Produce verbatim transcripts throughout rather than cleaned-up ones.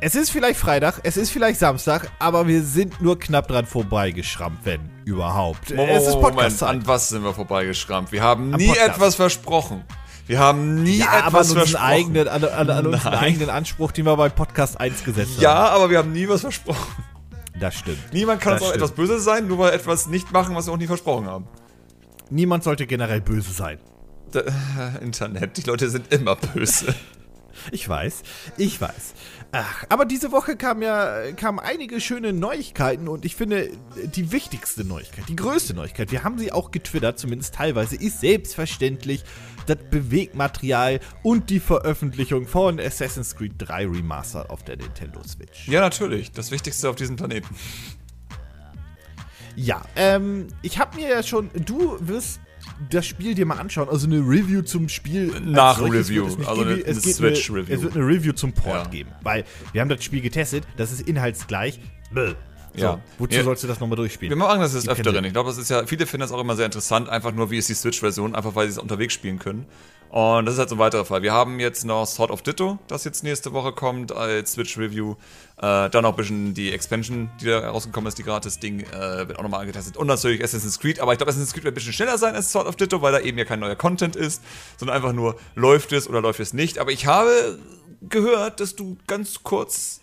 Es ist vielleicht Freitag, es ist vielleicht Samstag, aber wir sind nur knapp dran vorbeigeschrammt, wenn überhaupt. Moment, es ist Podcast-Zeit. An was sind wir vorbeigeschrammt? Wir haben Am nie Podcast. etwas versprochen. Wir haben nie ja, etwas aber versprochen. Eigenen, an, an, an unseren eigenen Anspruch, den wir bei Podcast eins gesetzt haben. Ja, aber wir haben nie was versprochen. Das stimmt. Niemand kann das uns stimmt. auch etwas böse sein, nur weil etwas nicht machen, was wir auch nie versprochen haben. Niemand sollte generell böse sein. Da, Internet, die Leute sind immer böse. Ich weiß, ich weiß. Ach, aber diese Woche kamen ja kamen einige schöne Neuigkeiten und ich finde, die wichtigste Neuigkeit, die größte Neuigkeit, wir haben sie auch getwittert, zumindest teilweise, ist selbstverständlich das Bewegmaterial und die Veröffentlichung von Assassin's Creed drei Remastered auf der Nintendo Switch. Ja, natürlich, das Wichtigste auf diesem Planeten. Ja, ähm, ich hab mir ja schon, du wirst das Spiel dir mal anschauen, also eine Review zum Spiel. Nach Review, also eine, eine Switch-Review. Es wird eine Review zum Port ja. geben, weil wir haben das Spiel getestet, das ist inhaltsgleich. Bäh. So, ja. Wozu ja. sollst du das nochmal durchspielen? Wir machen das jetzt öfter, ich glaube, das ist ja, viele finden das auch immer sehr interessant, einfach nur, wie ist die Switch-Version, einfach weil sie es unterwegs spielen können. Und das ist halt so ein weiterer Fall. Wir haben jetzt noch Sword of Ditto, das jetzt nächste Woche kommt als Switch-Review. Äh, dann noch ein bisschen die Expansion, die da rausgekommen ist, die Gratis-Ding, äh, wird auch nochmal angetestet. Und natürlich Assassin's Creed, aber ich glaube, Assassin's Creed wird ein bisschen schneller sein als Sword of Ditto, weil da eben ja kein neuer Content ist, sondern einfach nur, läuft es oder läuft es nicht. Aber ich habe gehört, dass du ganz kurz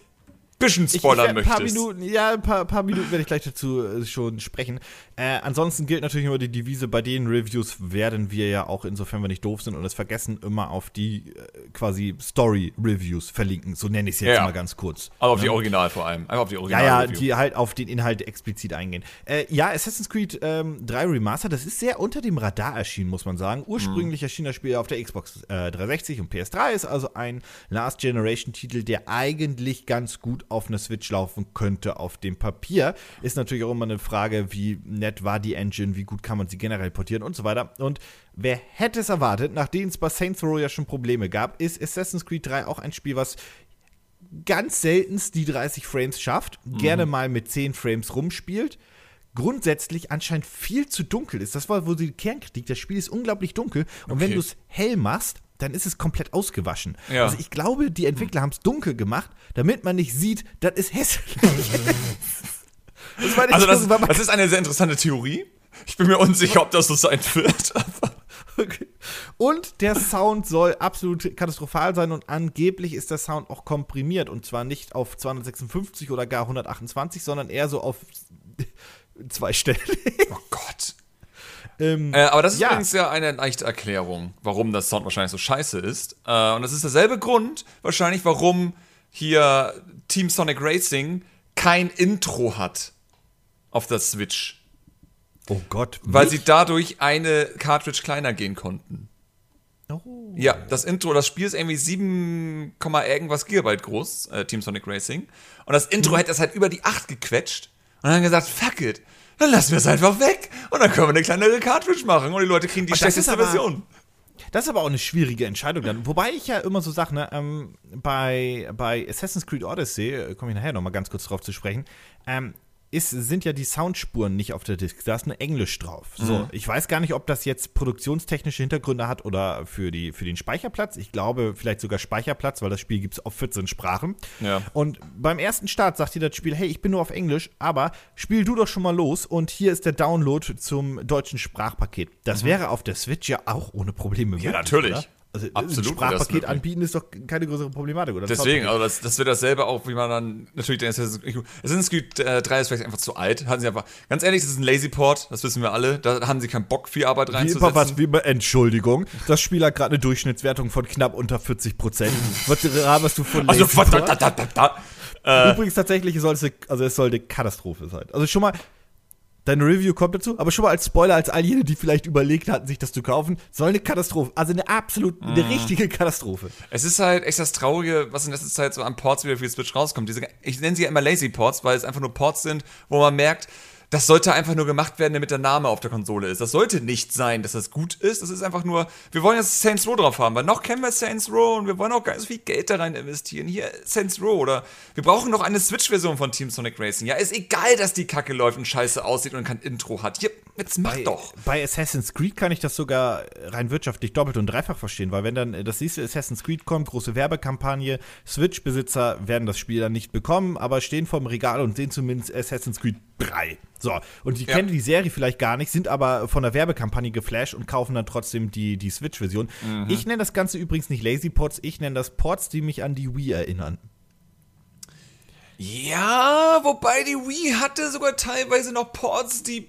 bisschen spoilern ich, ich, ein paar möchtest. Minuten, ja, ein paar, paar Minuten werde ich gleich dazu schon sprechen. Äh, ansonsten gilt natürlich immer die Devise, bei den Reviews werden wir ja auch, insofern wir nicht doof sind und das vergessen, immer auf die äh, quasi Story-Reviews verlinken. So nenne ich es jetzt ja, mal ganz kurz. Aber auf ne? die Original vor allem. Einfach auf die Original Ja, ja, Review. Die halt auf den Inhalt explizit eingehen. Äh, ja, Assassin's Creed ähm, drei Remastered, das ist sehr unter dem Radar erschienen, muss man sagen. Ursprünglich mhm. erschien das Spiel auf der Xbox äh, dreihundertsechzig und P S drei, ist also ein Last-Generation-Titel, der eigentlich ganz gut auf eine Switch laufen könnte auf dem Papier. Ist natürlich auch immer eine Frage, wie nett war die Engine, wie gut kann man sie generell portieren und so weiter. Und wer hätte es erwartet, nachdem es bei Saints Row ja schon Probleme gab, ist Assassin's Creed drei auch ein Spiel, was ganz seltenst die dreißig Frames schafft, mhm. gerne mal mit zehn Frames rumspielt, grundsätzlich anscheinend viel zu dunkel ist. Das war wohl die Kernkritik, das Spiel ist unglaublich dunkel und okay. wenn du es hell machst, dann ist es komplett ausgewaschen. Ja. Also ich glaube, die Entwickler haben es dunkel gemacht, damit man nicht sieht, das ist hässlich. das war nicht also das, so, das ist eine sehr interessante Theorie. Ich bin mir unsicher, ob das so sein wird. okay. Und der Sound soll absolut katastrophal sein und angeblich ist der Sound auch komprimiert. Und zwar nicht auf zweihundertsechsundfünfzig oder gar hundertachtundzwanzig, sondern eher so auf zweistellig. Oh Gott. Ähm, äh, aber das ist ja. übrigens ja eine leichte Erklärung, warum das Sound wahrscheinlich so scheiße ist. Äh, und das ist derselbe Grund wahrscheinlich, warum hier Team Sonic Racing kein Intro hat auf der Switch. Oh Gott. Weil nicht? sie dadurch eine Cartridge kleiner gehen konnten. Oh. Ja, das Intro, das Spiel ist irgendwie sieben, irgendwas Gigabyte groß, äh, Team Sonic Racing. Und das Intro mhm. hätte es halt über die acht gequetscht und dann gesagt, fuck it. Dann lassen wir es einfach weg und dann können wir eine kleinere Cartridge machen und die Leute kriegen die schlechteste Version. Das ist aber auch eine schwierige Entscheidung dann. Wobei ich ja immer so sage, ne, ähm, bei, bei Assassin's Creed Odyssey, komme ich nachher nochmal ganz kurz drauf zu sprechen, ähm, ist, sind ja die Soundspuren nicht auf der Disc, da ist nur Englisch drauf. So, mhm. ich weiß gar nicht, ob das jetzt produktionstechnische Hintergründe hat oder für, die, für den Speicherplatz. Ich glaube, vielleicht sogar Speicherplatz, weil das Spiel gibt es auf vierzehn Sprachen. Ja. Und beim ersten Start sagt dir das Spiel, hey, ich bin nur auf Englisch, aber spiel du doch schon mal los und hier ist der Download zum deutschen Sprachpaket. Das mhm. wäre auf der Switch ja auch ohne Probleme möglich. Ja, natürlich. Oder? Also absolut, ein Sprachpaket anbieten ist doch keine größere Problematik, oder? Deswegen, also das, das wird dasselbe auch, wie man dann natürlich den Assassin's Creed äh, drei ist vielleicht einfach zu alt. Hatten sie einfach, ganz ehrlich, das ist ein Lazy Port, das wissen wir alle. Da haben sie keinen Bock, viel Arbeit reinzusetzen. Wie, was, wie, Entschuldigung, das Spiel hat gerade eine Durchschnittswertung von knapp unter vierzig Prozent. Was raberst du von Lazy Port? Also, da, da, da, da, da. Übrigens tatsächlich soll es, also es soll eine Katastrophe sein. Also schon mal. Deine Review kommt dazu, aber schon mal als Spoiler, als all jene, die vielleicht überlegt hatten, sich das zu kaufen, soll eine Katastrophe, also eine absolut, eine mm. richtige Katastrophe. Es ist halt echt das Traurige, was in letzter Zeit so an Ports wieder für die Switch rauskommt. Diese, ich nenne sie ja immer Lazy Ports, weil es einfach nur Ports sind, wo man merkt, das sollte einfach nur gemacht werden, damit der Name auf der Konsole ist. Das sollte nicht sein, dass das gut ist. Das ist einfach nur, wir wollen jetzt Saints Row drauf haben, weil noch kennen wir Saints Row und wir wollen auch gar nicht so viel Geld da rein investieren. Hier, Saints Row oder wir brauchen noch eine Switch-Version von Team Sonic Racing. Ja, ist egal, dass die Kacke läuft und scheiße aussieht und kein Intro hat. Hier, Jetzt mach bei, doch. Bei Assassin's Creed kann ich das sogar rein wirtschaftlich doppelt und dreifach verstehen, weil wenn dann das nächste Assassin's Creed kommt, große Werbekampagne, Switch-Besitzer werden das Spiel dann nicht bekommen, aber stehen vorm Regal und sehen zumindest Assassin's Creed drei. So, und die ja. kennen die Serie vielleicht gar nicht, sind aber von der Werbekampagne geflasht und kaufen dann trotzdem die, die Switch-Version. Mhm. Ich nenne das Ganze übrigens nicht Lazy Ports, ich nenne das Ports, die mich an die Wii erinnern. Ja, wobei die Wii hatte sogar teilweise noch Ports, die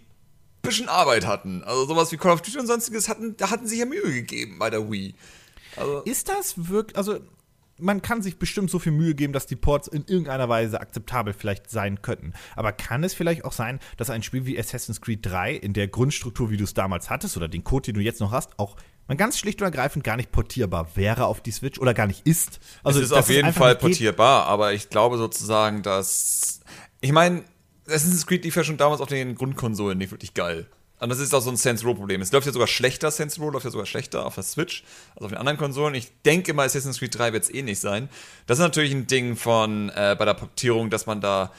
bisschen Arbeit hatten. Also sowas wie Call of Duty und sonstiges hatten, da hatten sie ja Mühe gegeben bei der Wii. Also ist das wirklich, also man kann sich bestimmt so viel Mühe geben, dass die Ports in irgendeiner Weise akzeptabel vielleicht sein könnten. Aber kann es vielleicht auch sein, dass ein Spiel wie Assassin's Creed drei in der Grundstruktur, wie du es damals hattest, oder den Code, den du jetzt noch hast, auch man ganz schlicht und ergreifend gar nicht portierbar wäre auf die Switch oder gar nicht ist? Also es ist auf jeden Fall portierbar, aber ich glaube sozusagen, dass ich meine, Assassin's Creed lief ja schon damals auf den Grundkonsolen nicht wirklich geil. Und das ist auch so ein Saints Row-Problem. Es läuft ja sogar schlechter, Saints Row läuft ja sogar schlechter auf der Switch als auf den anderen Konsolen. Ich denke mal, Assassin's Creed drei wird es eh nicht sein. Das ist natürlich ein Ding von äh, bei der Portierung, dass man da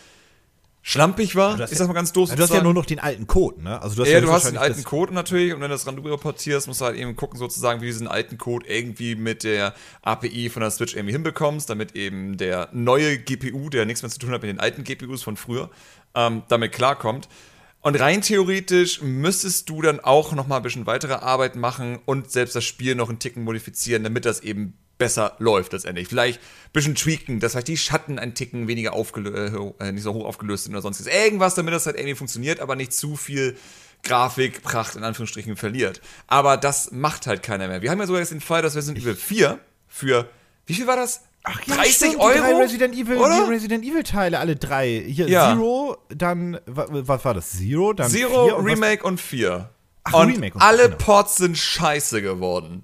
schlampig war. Ist das mal ganz doof? Du hast ja nur noch den alten Code, ne? Also du hast ja, ja du hast den alten Code natürlich, und wenn du das ran drüber portierst, musst du halt eben gucken, sozusagen, wie du diesen alten Code irgendwie mit der A P I von der Switch irgendwie hinbekommst, damit eben der neue G P U, der nichts mehr zu tun hat mit den alten G P Us von früher, ähm, damit klarkommt. Und rein theoretisch müsstest du dann auch noch mal ein bisschen weitere Arbeit machen und selbst das Spiel noch einen Ticken modifizieren, damit das eben besser läuft letztendlich. Vielleicht ein bisschen tweaken, dass vielleicht die Schatten ein Ticken weniger aufgelö- äh, nicht so hoch aufgelöst sind oder sonstiges. Irgendwas, damit das halt irgendwie funktioniert, aber nicht zu viel Grafikpracht in Anführungsstrichen verliert. Aber das macht halt keiner mehr. Wir haben ja sogar jetzt den Fall, dass Resident Evil vier für, wie viel war das? Ach, ja, dreißig stimmt, Euro? Die drei Resident Evil, oder? Die Resident Evil Teile, alle drei. Hier, ja. Zero, dann, was war das? Zero, dann Zero, vier, Remake und, und vier. Ach, und Remake und alle genau. Ports sind scheiße geworden.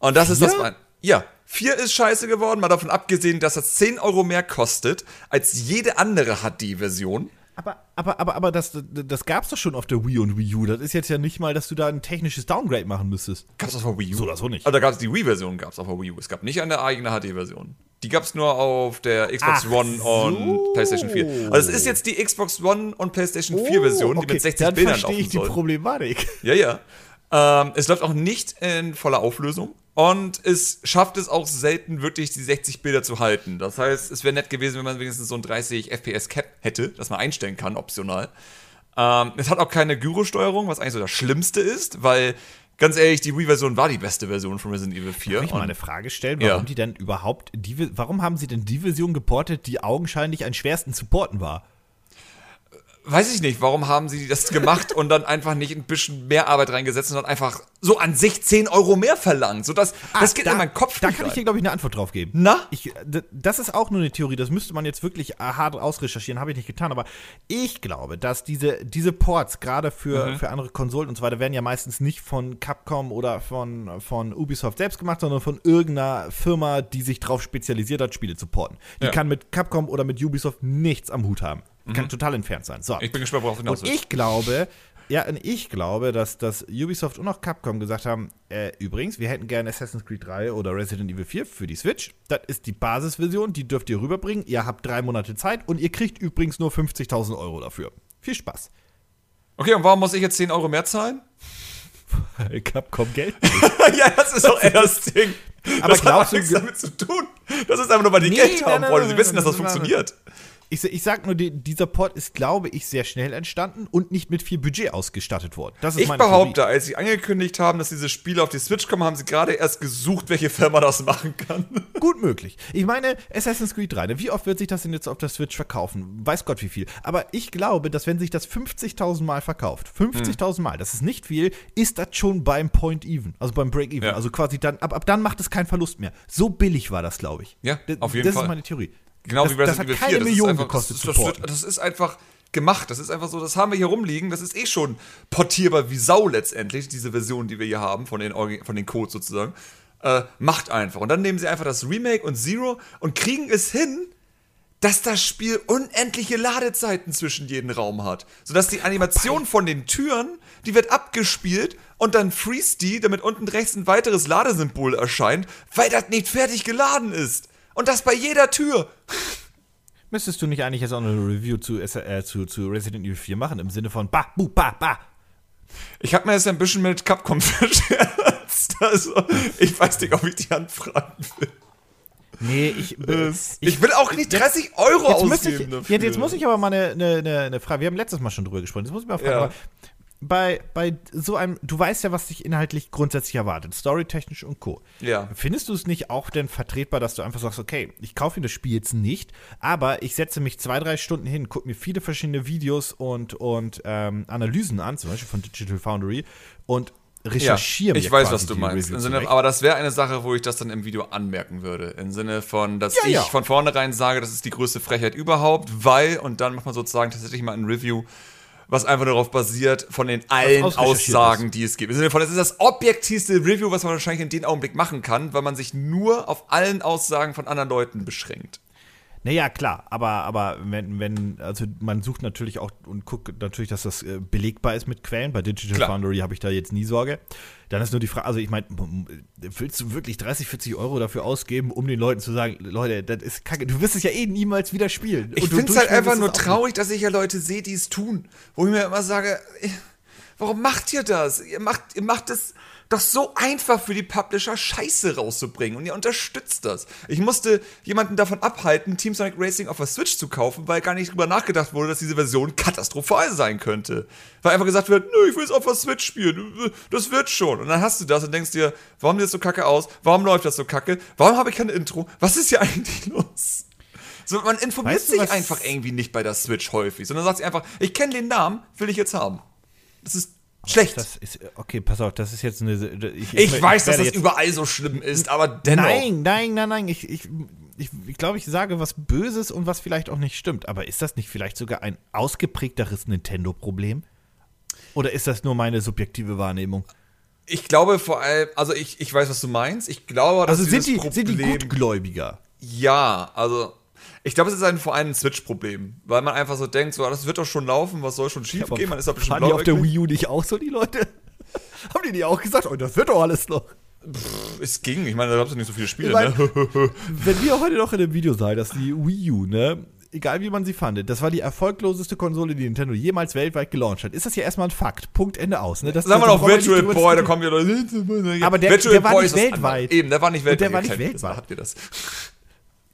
Und das vier? Ist das mein, ja. vier ist scheiße geworden, mal davon abgesehen, dass das zehn Euro mehr kostet, als jede andere hat die Version. Aber, aber, aber, aber das, das gab's doch schon auf der Wii und Wii U. Das ist jetzt ja nicht mal, dass du da ein technisches Downgrade machen müsstest. Gab's auf der Wii U? So oder so nicht. Also da gab's die Wii-Version, gab's auf der Wii U. Es gab nicht eine eigene H D-Version. Die gab's nur auf der Xbox Ach One so. und PlayStation vier. Also es ist jetzt die Xbox One und PlayStation oh, vier-Version, die okay, mit sechzig Bildern laufen soll. Dann verstehe ich die Problematik. Ja, ja. Ähm, es läuft auch nicht in voller Auflösung. Und es schafft es auch selten wirklich, die sechzig Bilder zu halten. Das heißt, es wäre nett gewesen, wenn man wenigstens so ein dreißig F P S Cap hätte, das man einstellen kann, optional. Ähm, es hat auch keine Gyrosteuerung, was eigentlich so das Schlimmste ist, weil, ganz ehrlich, die Wii-Version war die beste Version von Resident Evil vier. Kann ich mal eine Frage stellen, warum ja. die denn überhaupt, die, warum haben sie denn die Version geportet, die augenscheinlich am schwersten zu porten war? Weiß ich nicht, warum haben sie das gemacht und dann einfach nicht ein bisschen mehr Arbeit reingesetzt, sondern einfach so an sich zehn Euro mehr verlangt. So, das, ah, das geht da, in meinen Kopf. Da kann rein. Ich dir, glaube ich, eine Antwort drauf geben. Na? Ich, das ist auch nur eine Theorie, das müsste man jetzt wirklich hart ausrecherchieren, habe ich nicht getan. Aber ich glaube, dass diese, diese Ports, gerade für, mhm. für andere Konsolen und so weiter, werden ja meistens nicht von Capcom oder von, von Ubisoft selbst gemacht, sondern von irgendeiner Firma, die sich drauf spezialisiert hat, Spiele zu porten. Die ja. kann mit Capcom oder mit Ubisoft nichts am Hut haben. Kann mhm. total entfernt sein. So. Ich bin gespannt, worauf hinaus. Und ich glaube, ja, und ich glaube, dass, dass Ubisoft und auch Capcom gesagt haben, äh, übrigens, wir hätten gerne Assassin's Creed drei oder Resident Evil vier für die Switch. Das ist die Basisversion, die dürft ihr rüberbringen. Ihr habt drei Monate Zeit und ihr kriegt übrigens nur fünfzigtausend Euro dafür. Viel Spaß. Okay, und warum muss ich jetzt zehn Euro mehr zahlen? Weil Capcom Geld kriegt. Ja, das ist doch eher das Ding. Aber das hat nichts ge- damit zu tun. Das ist einfach nur, weil die nee, Geld nein, haben nein, wollen. Sie nein, wissen, nein, dass das nein, funktioniert. Nein. Ich, ich sag nur, die, dieser Port ist, glaube ich, sehr schnell entstanden und nicht mit viel Budget ausgestattet worden. Das ist ich meine behaupte, Theorie. Als sie angekündigt haben, dass diese Spiele auf die Switch kommen, haben sie gerade erst gesucht, welche Firma das machen kann. Gut möglich. Ich meine, Assassin's Creed drei, wie oft wird sich das denn jetzt auf der Switch verkaufen? Weiß Gott wie viel. Aber ich glaube, dass wenn sich das fünfzigtausend Mal verkauft, fünfzigtausend Mal, das ist nicht viel, ist das schon beim Point Even, also beim Break Even. Ja. Also quasi dann, ab, ab dann macht es keinen Verlust mehr. So billig war das, glaube ich. Ja, auf jeden das Fall. Das ist meine Theorie. Genau das, wie Resident Evil vier. Das ist einfach, gekostet, das, das, das ist einfach gemacht. Das ist einfach so, das haben wir hier rumliegen. Das ist eh schon portierbar wie Sau letztendlich, diese Version, die wir hier haben, von den, von den Codes sozusagen. Äh, macht einfach. Und dann nehmen sie einfach das Remake und Zero und kriegen es hin, dass das Spiel unendliche Ladezeiten zwischen jedem Raum hat. Sodass die Animation von den Türen, die wird abgespielt und dann freest die, damit unten rechts ein weiteres Ladesymbol erscheint, weil das nicht fertig geladen ist. Und das bei jeder Tür. Müsstest du nicht eigentlich jetzt auch eine Review zu, äh, zu, zu Resident Evil vier machen? Im Sinne von ba, bu, ba, ba. Ich habe mir jetzt ein bisschen mit Capcom verscherzt. Also, ich weiß nicht, ob ich die anfragen will. Nee, ich, äh, ich, ich will auch nicht dreißig Euro jetzt ausgeben ich, dafür. Jetzt, jetzt muss ich aber mal eine, eine, eine Frage, wir haben letztes Mal schon drüber gesprochen, jetzt muss ich mal fragen, ja. aber bei, bei so einem, du weißt ja, was dich inhaltlich grundsätzlich erwartet, storytechnisch und Co. Ja. Findest du es nicht auch denn vertretbar, dass du einfach sagst, okay, ich kaufe mir das Spiel jetzt nicht, aber ich setze mich zwei, drei Stunden hin, gucke mir viele verschiedene Videos und, und ähm, Analysen an, zum Beispiel von Digital Foundry und recherchieren. Ja, ich weiß, was du meinst. Im Sinne, aber das wäre eine Sache, wo ich das dann im Video anmerken würde. Im Sinne von, dass ja, ich ja. von vornherein sage, das ist die größte Frechheit überhaupt, weil, und dann macht man sozusagen tatsächlich mal ein Review, was einfach darauf basiert, von den allen Aussagen, die es gibt. Im Sinne von, das ist das objektivste Review, was man wahrscheinlich in dem Augenblick machen kann, weil man sich nur auf allen Aussagen von anderen Leuten beschränkt. Naja, klar, aber, aber wenn, wenn, also man sucht natürlich auch und guckt natürlich, dass das äh, belegbar ist mit Quellen. Bei Digital klar. Foundry habe ich da jetzt nie Sorge. Dann ist nur die Frage, also ich meine, willst du wirklich dreißig, vierzig Euro dafür ausgeben, um den Leuten zu sagen, Leute, das ist kacke, du wirst es ja eh niemals wieder spielen. Ich finde es halt einfach nur traurig, dass ich ja Leute sehe, die es tun. Wo ich mir immer sage, warum macht ihr das? Ihr macht, ihr macht das doch so einfach für die Publisher, Scheiße rauszubringen. Und ihr unterstützt das. Ich musste jemanden davon abhalten, Team Sonic Racing auf der Switch zu kaufen, weil gar nicht drüber nachgedacht wurde, dass diese Version katastrophal sein könnte. Weil einfach gesagt wird, nö, ich will es auf der Switch spielen, das wird schon. Und dann hast du das und denkst dir, warum sieht das so kacke aus? Warum läuft das so kacke? Warum habe ich kein Intro? Was ist hier eigentlich los? So, man informiert weißt du, sich einfach irgendwie nicht bei der Switch häufig, sondern sagt sich einfach, ich kenne den Namen, will ich jetzt haben. Das ist schlecht. Das ist, okay, pass auf, das ist jetzt eine. Ich, ich, ich weiß, dass das überall so schlimm ist, aber dennoch. Nein, nein, nein, nein. Ich, ich, ich, ich glaube, ich sage was Böses und was vielleicht auch nicht stimmt. Aber ist das nicht vielleicht sogar ein ausgeprägteres Nintendo-Problem? Oder ist das nur meine subjektive Wahrnehmung? Ich glaube vor allem, also ich, ich weiß, was du meinst. Ich glaube, dass also sind die, Problem, sind die gutgläubiger? Ja, also. Ich glaube, es ist ein, vor allem ein Switch-Problem, weil man einfach so denkt, so, das wird doch schon laufen, was soll schon schief ja, gehen, man ist doch bestimmt blauäugig. Waren die auf der Wii U nicht auch so, die Leute? Haben die nicht auch gesagt, oh, das wird doch alles noch? Pff, es ging, ich meine, da gab es ja nicht so viele Spiele, ich mein, ne? Wenn wir heute noch in dem Video sein, dass die Wii U, ne, egal wie man sie fandet, das war die erfolgloseste Konsole, die Nintendo jemals weltweit gelauncht hat, ist das ja erstmal ein Fakt, Punkt, Ende, aus. Ne? Das Sagen wir noch Virtual Boy, da kommen wir Leute. Aber der, Virtual der war Boy nicht weltweit. Eben, der war nicht weltweit. Und der war nicht weltweit. Das, habt ihr das?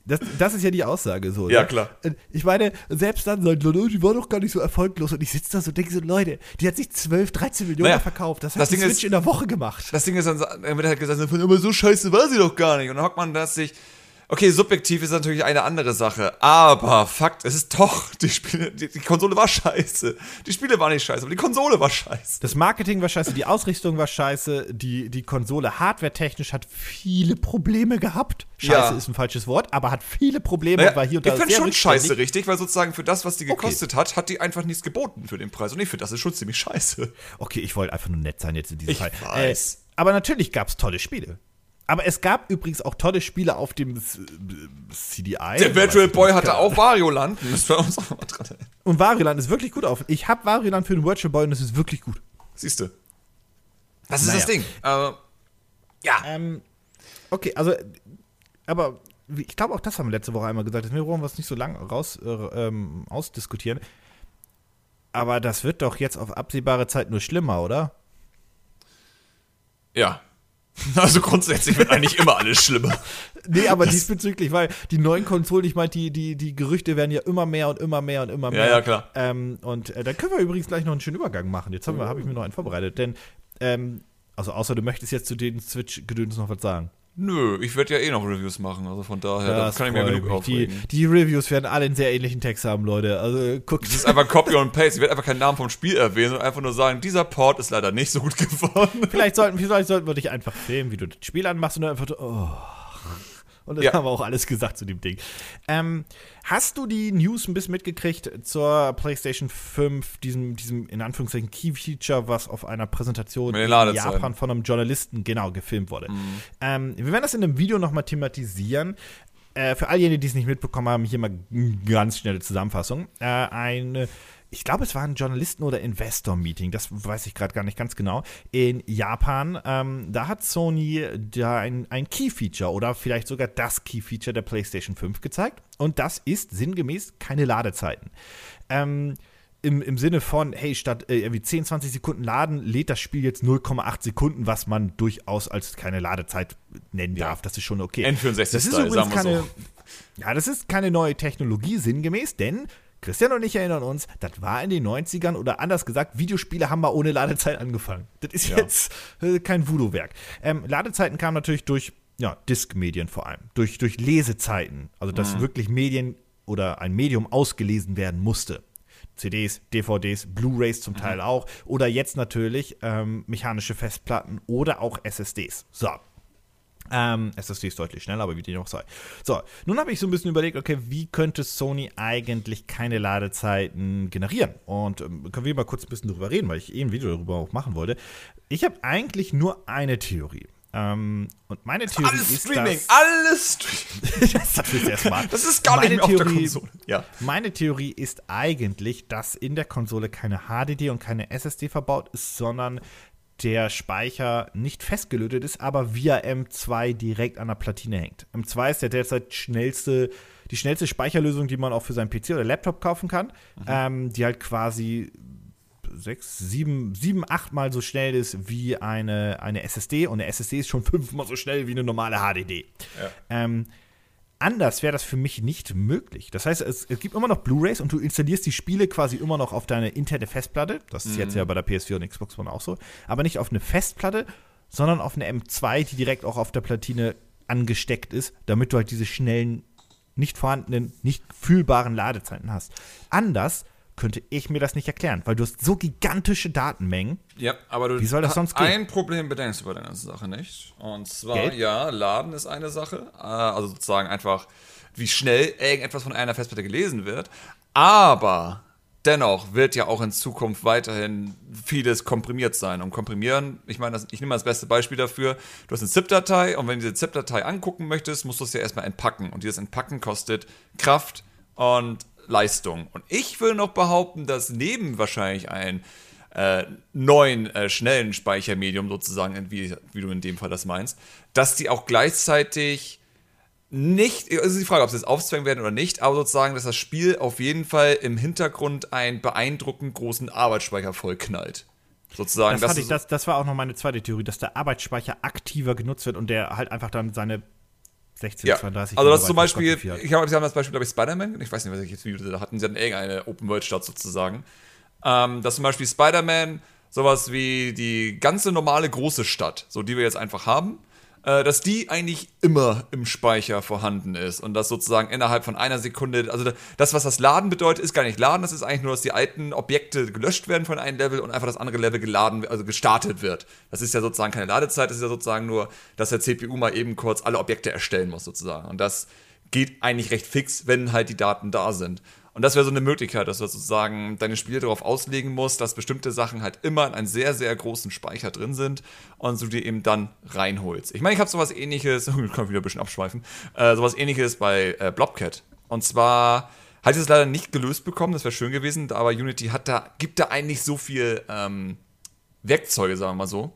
Das, das ist ja die Aussage so. Ja, ne? Klar. Ich meine, selbst dann sagt Leute, die war doch gar nicht so erfolglos. Und ich sitze da so und denke so, Leute, die hat sich zwölf, dreizehn Millionen naja, verkauft. Das hat das die Ding Switch ist, in der Woche gemacht. Das Ding ist, dann wird halt gesagt, aber so scheiße war sie doch gar nicht. Und dann hockt man das sich, okay, subjektiv ist natürlich eine andere Sache. Aber Fakt, es ist doch, die, Spiele, die, die Konsole war scheiße. Die Spiele waren nicht scheiße, aber die Konsole war scheiße. Das Marketing war scheiße, die Ausrichtung war scheiße. Die, die Konsole hardwaretechnisch hat viele Probleme gehabt. Scheiße ja. ist ein falsches Wort, aber hat viele Probleme naja, und war hier und da sehr rückständig. Ich finde schon scheiße richtig, weil sozusagen für das, was die gekostet okay. hat, hat die einfach nichts geboten für den Preis. Und ich finde, das ist schon ziemlich scheiße. Okay, ich wollte einfach nur nett sein jetzt in diesem Fall. Ich weiß. Äh, aber natürlich gab es tolle Spiele. Aber es gab übrigens auch tolle Spiele auf dem C D I. Der Virtual Boy hatte auch Wario Land. Das war uns auch mal dran. Und Wario Land ist wirklich gut auf. Ich habe Wario Land für den Virtual Boy und es ist wirklich gut. Siehst du. Das ist naja. das Ding. Äh, ja. Ähm, okay, also, aber ich glaube, auch das haben wir letzte Woche einmal gesagt. Wir wollen was nicht so lang raus, äh, ausdiskutieren. Aber das wird doch jetzt auf absehbare Zeit nur schlimmer, oder? Ja. Also grundsätzlich wird eigentlich immer alles schlimmer. Nee, aber das diesbezüglich, weil die neuen Konsolen, ich meine, die, die, die Gerüchte werden ja immer mehr und immer mehr und immer mehr. Ja, ja, klar. Ähm, und äh, da können wir übrigens gleich noch einen schönen Übergang machen. Jetzt habe hab ich mir noch einen vorbereitet. Denn, ähm, also außer du möchtest jetzt zu den Switch-Gedöns noch was sagen. Nö, ich werde ja eh noch Reviews machen. Also von daher, das da kann ich mir genug aufregen. Die, die Reviews werden alle einen sehr ähnlichen Text haben, Leute. Also guckt. Das ist einfach Copy und Paste. Ich werde einfach keinen Namen vom Spiel erwähnen und einfach nur sagen, dieser Port ist leider nicht so gut geworden. Vielleicht sollten, vielleicht sollten wir dich einfach filmen, wie du das Spiel anmachst und dann einfach oh. Und dann ja. haben wir auch alles gesagt zu dem Ding. Ähm, hast du die News ein bisschen mitgekriegt zur PlayStation fünf, diesem, diesem in Anführungszeichen Key-Feature, was auf einer Präsentation in Japan von einem Journalisten genau gefilmt wurde? Mhm. Ähm, wir werden das in einem Video nochmal thematisieren. Äh, für all jene, die es nicht mitbekommen haben, hier mal eine ganz schnelle Zusammenfassung. Äh, eine Ich glaube, es war ein Journalisten- oder Investor-Meeting, das weiß ich gerade gar nicht ganz genau, in Japan. Ähm, da hat Sony da ein, ein Key-Feature oder vielleicht sogar das Key-Feature der PlayStation fünf gezeigt. Und das ist sinngemäß keine Ladezeiten. Ähm, im, im Sinne von, hey, statt äh, irgendwie zehn, zwanzig Sekunden laden, lädt das Spiel jetzt null Komma acht Sekunden, was man durchaus als keine Ladezeit nennen ja. darf. Das ist schon okay. N vierundsechzig das ist übrigens sagen wir keine, so. Ja, das ist keine neue Technologie sinngemäß, denn Christian und ich erinnern uns, das war in den neunzigern oder anders gesagt, Videospiele haben mal ohne Ladezeit angefangen. Das ist ja. jetzt äh, kein Voodoo-Werk. Ähm, Ladezeiten kamen natürlich durch ja, Disk-Medien vor allem, durch, durch Lesezeiten. Also, dass mhm. wirklich Medien oder ein Medium ausgelesen werden musste. C Ds, D V Ds, Blu-rays zum mhm. Teil auch. Oder jetzt natürlich ähm, mechanische Festplatten oder auch S S Ds. So. Ähm, S S D ist deutlich schneller, aber wie die noch sei. So, nun habe ich so ein bisschen überlegt, okay, wie könnte Sony eigentlich keine Ladezeiten generieren? Und ähm, können wir mal kurz ein bisschen drüber reden, weil ich eh ein Video darüber auch machen wollte. Ich habe eigentlich nur eine Theorie. Ähm, und meine Theorie alles ist, Streaming, dass... Alles Streaming, alles Streaming. Das ist gar meine nicht mehr Theorie, auf der Konsole. Ja. Meine Theorie ist eigentlich, dass in der Konsole keine H D D und keine S S D verbaut ist, sondern der Speicher nicht festgelötet ist, aber via M zwei direkt an der Platine hängt. M zwei ist ja derzeit schnellste, die schnellste Speicherlösung, die man auch für seinen P C oder Laptop kaufen kann, mhm. ähm, die halt quasi sechs, sieben, sieben, achtmal so schnell ist wie eine, eine S S D. Und eine S S D ist schon fünfmal so schnell wie eine normale H D D. Ja. Ähm, anders wäre das für mich nicht möglich. Das heißt, es, es gibt immer noch Blu-rays und du installierst die Spiele quasi immer noch auf deine interne Festplatte. Das ist mhm. jetzt ja bei der P S vier und Xbox One auch so. Aber nicht auf eine Festplatte, sondern auf eine M zwei, die direkt auch auf der Platine angesteckt ist, damit du halt diese schnellen, nicht vorhandenen, nicht fühlbaren Ladezeiten hast. Anders könnte ich mir das nicht erklären, weil du hast so gigantische Datenmengen. Ja, aber du Wie soll das sonst gehen? Ein Problem bedenkst du bei der ganzen Sache nicht. Und zwar, Geld? ja, Laden ist eine Sache. Also sozusagen einfach, wie schnell irgendetwas von einer Festplatte gelesen wird. Aber dennoch wird ja auch in Zukunft weiterhin vieles komprimiert sein. Und komprimieren, ich meine, ich nehme mal das beste Beispiel dafür. Du hast eine ZIP-Datei und wenn du diese ZIP-Datei angucken möchtest, musst du es ja erstmal entpacken. Und dieses Entpacken kostet Kraft und Leistung. Und ich will noch behaupten, dass neben wahrscheinlich einem äh, neuen, äh, schnellen Speichermedium sozusagen, wie, wie du in dem Fall das meinst, dass die auch gleichzeitig nicht, also die Frage, ob sie jetzt aufzwängen werden oder nicht, aber sozusagen, dass das Spiel auf jeden Fall im Hintergrund einen beeindruckend großen Arbeitsspeicher vollknallt. Sozusagen. Das, hatte ich, das, das war auch noch meine zweite Theorie, dass der Arbeitsspeicher aktiver genutzt wird und der halt einfach dann seine sechzehn, ja. zweiunddreißig Also das zum Beispiel, ich habe das Beispiel, glaube ich, Spider-Man, ich weiß nicht, was ich jetzt Video da hatten, sie hatten irgendeine Open-World-Stadt sozusagen, ähm, dass zum Beispiel Spider-Man sowas wie die ganze normale große Stadt, so die wir jetzt einfach haben, äh, dass die eigentlich immer im Speicher vorhanden ist und das sozusagen innerhalb von einer Sekunde, also das, was das Laden bedeutet, ist gar nicht Laden, das ist eigentlich nur, dass die alten Objekte gelöscht werden von einem Level und einfach das andere Level geladen, also gestartet wird. Das ist ja sozusagen keine Ladezeit, das ist ja sozusagen nur, dass der C P U mal eben kurz alle Objekte erstellen muss sozusagen und das geht eigentlich recht fix, wenn halt die Daten da sind. Und das wäre so eine Möglichkeit, dass du sozusagen deine Spiele darauf auslegen musst, dass bestimmte Sachen halt immer in einem sehr, sehr großen Speicher drin sind und du die eben dann reinholst. Ich meine, ich habe sowas ähnliches, wir können wieder ein bisschen abschweifen, äh, sowas ähnliches bei äh, Blobcat. Und zwar hat es leider nicht gelöst bekommen, das wäre schön gewesen, aber Unity hat da, gibt da eigentlich so viel ähm, Werkzeuge, sagen wir mal so.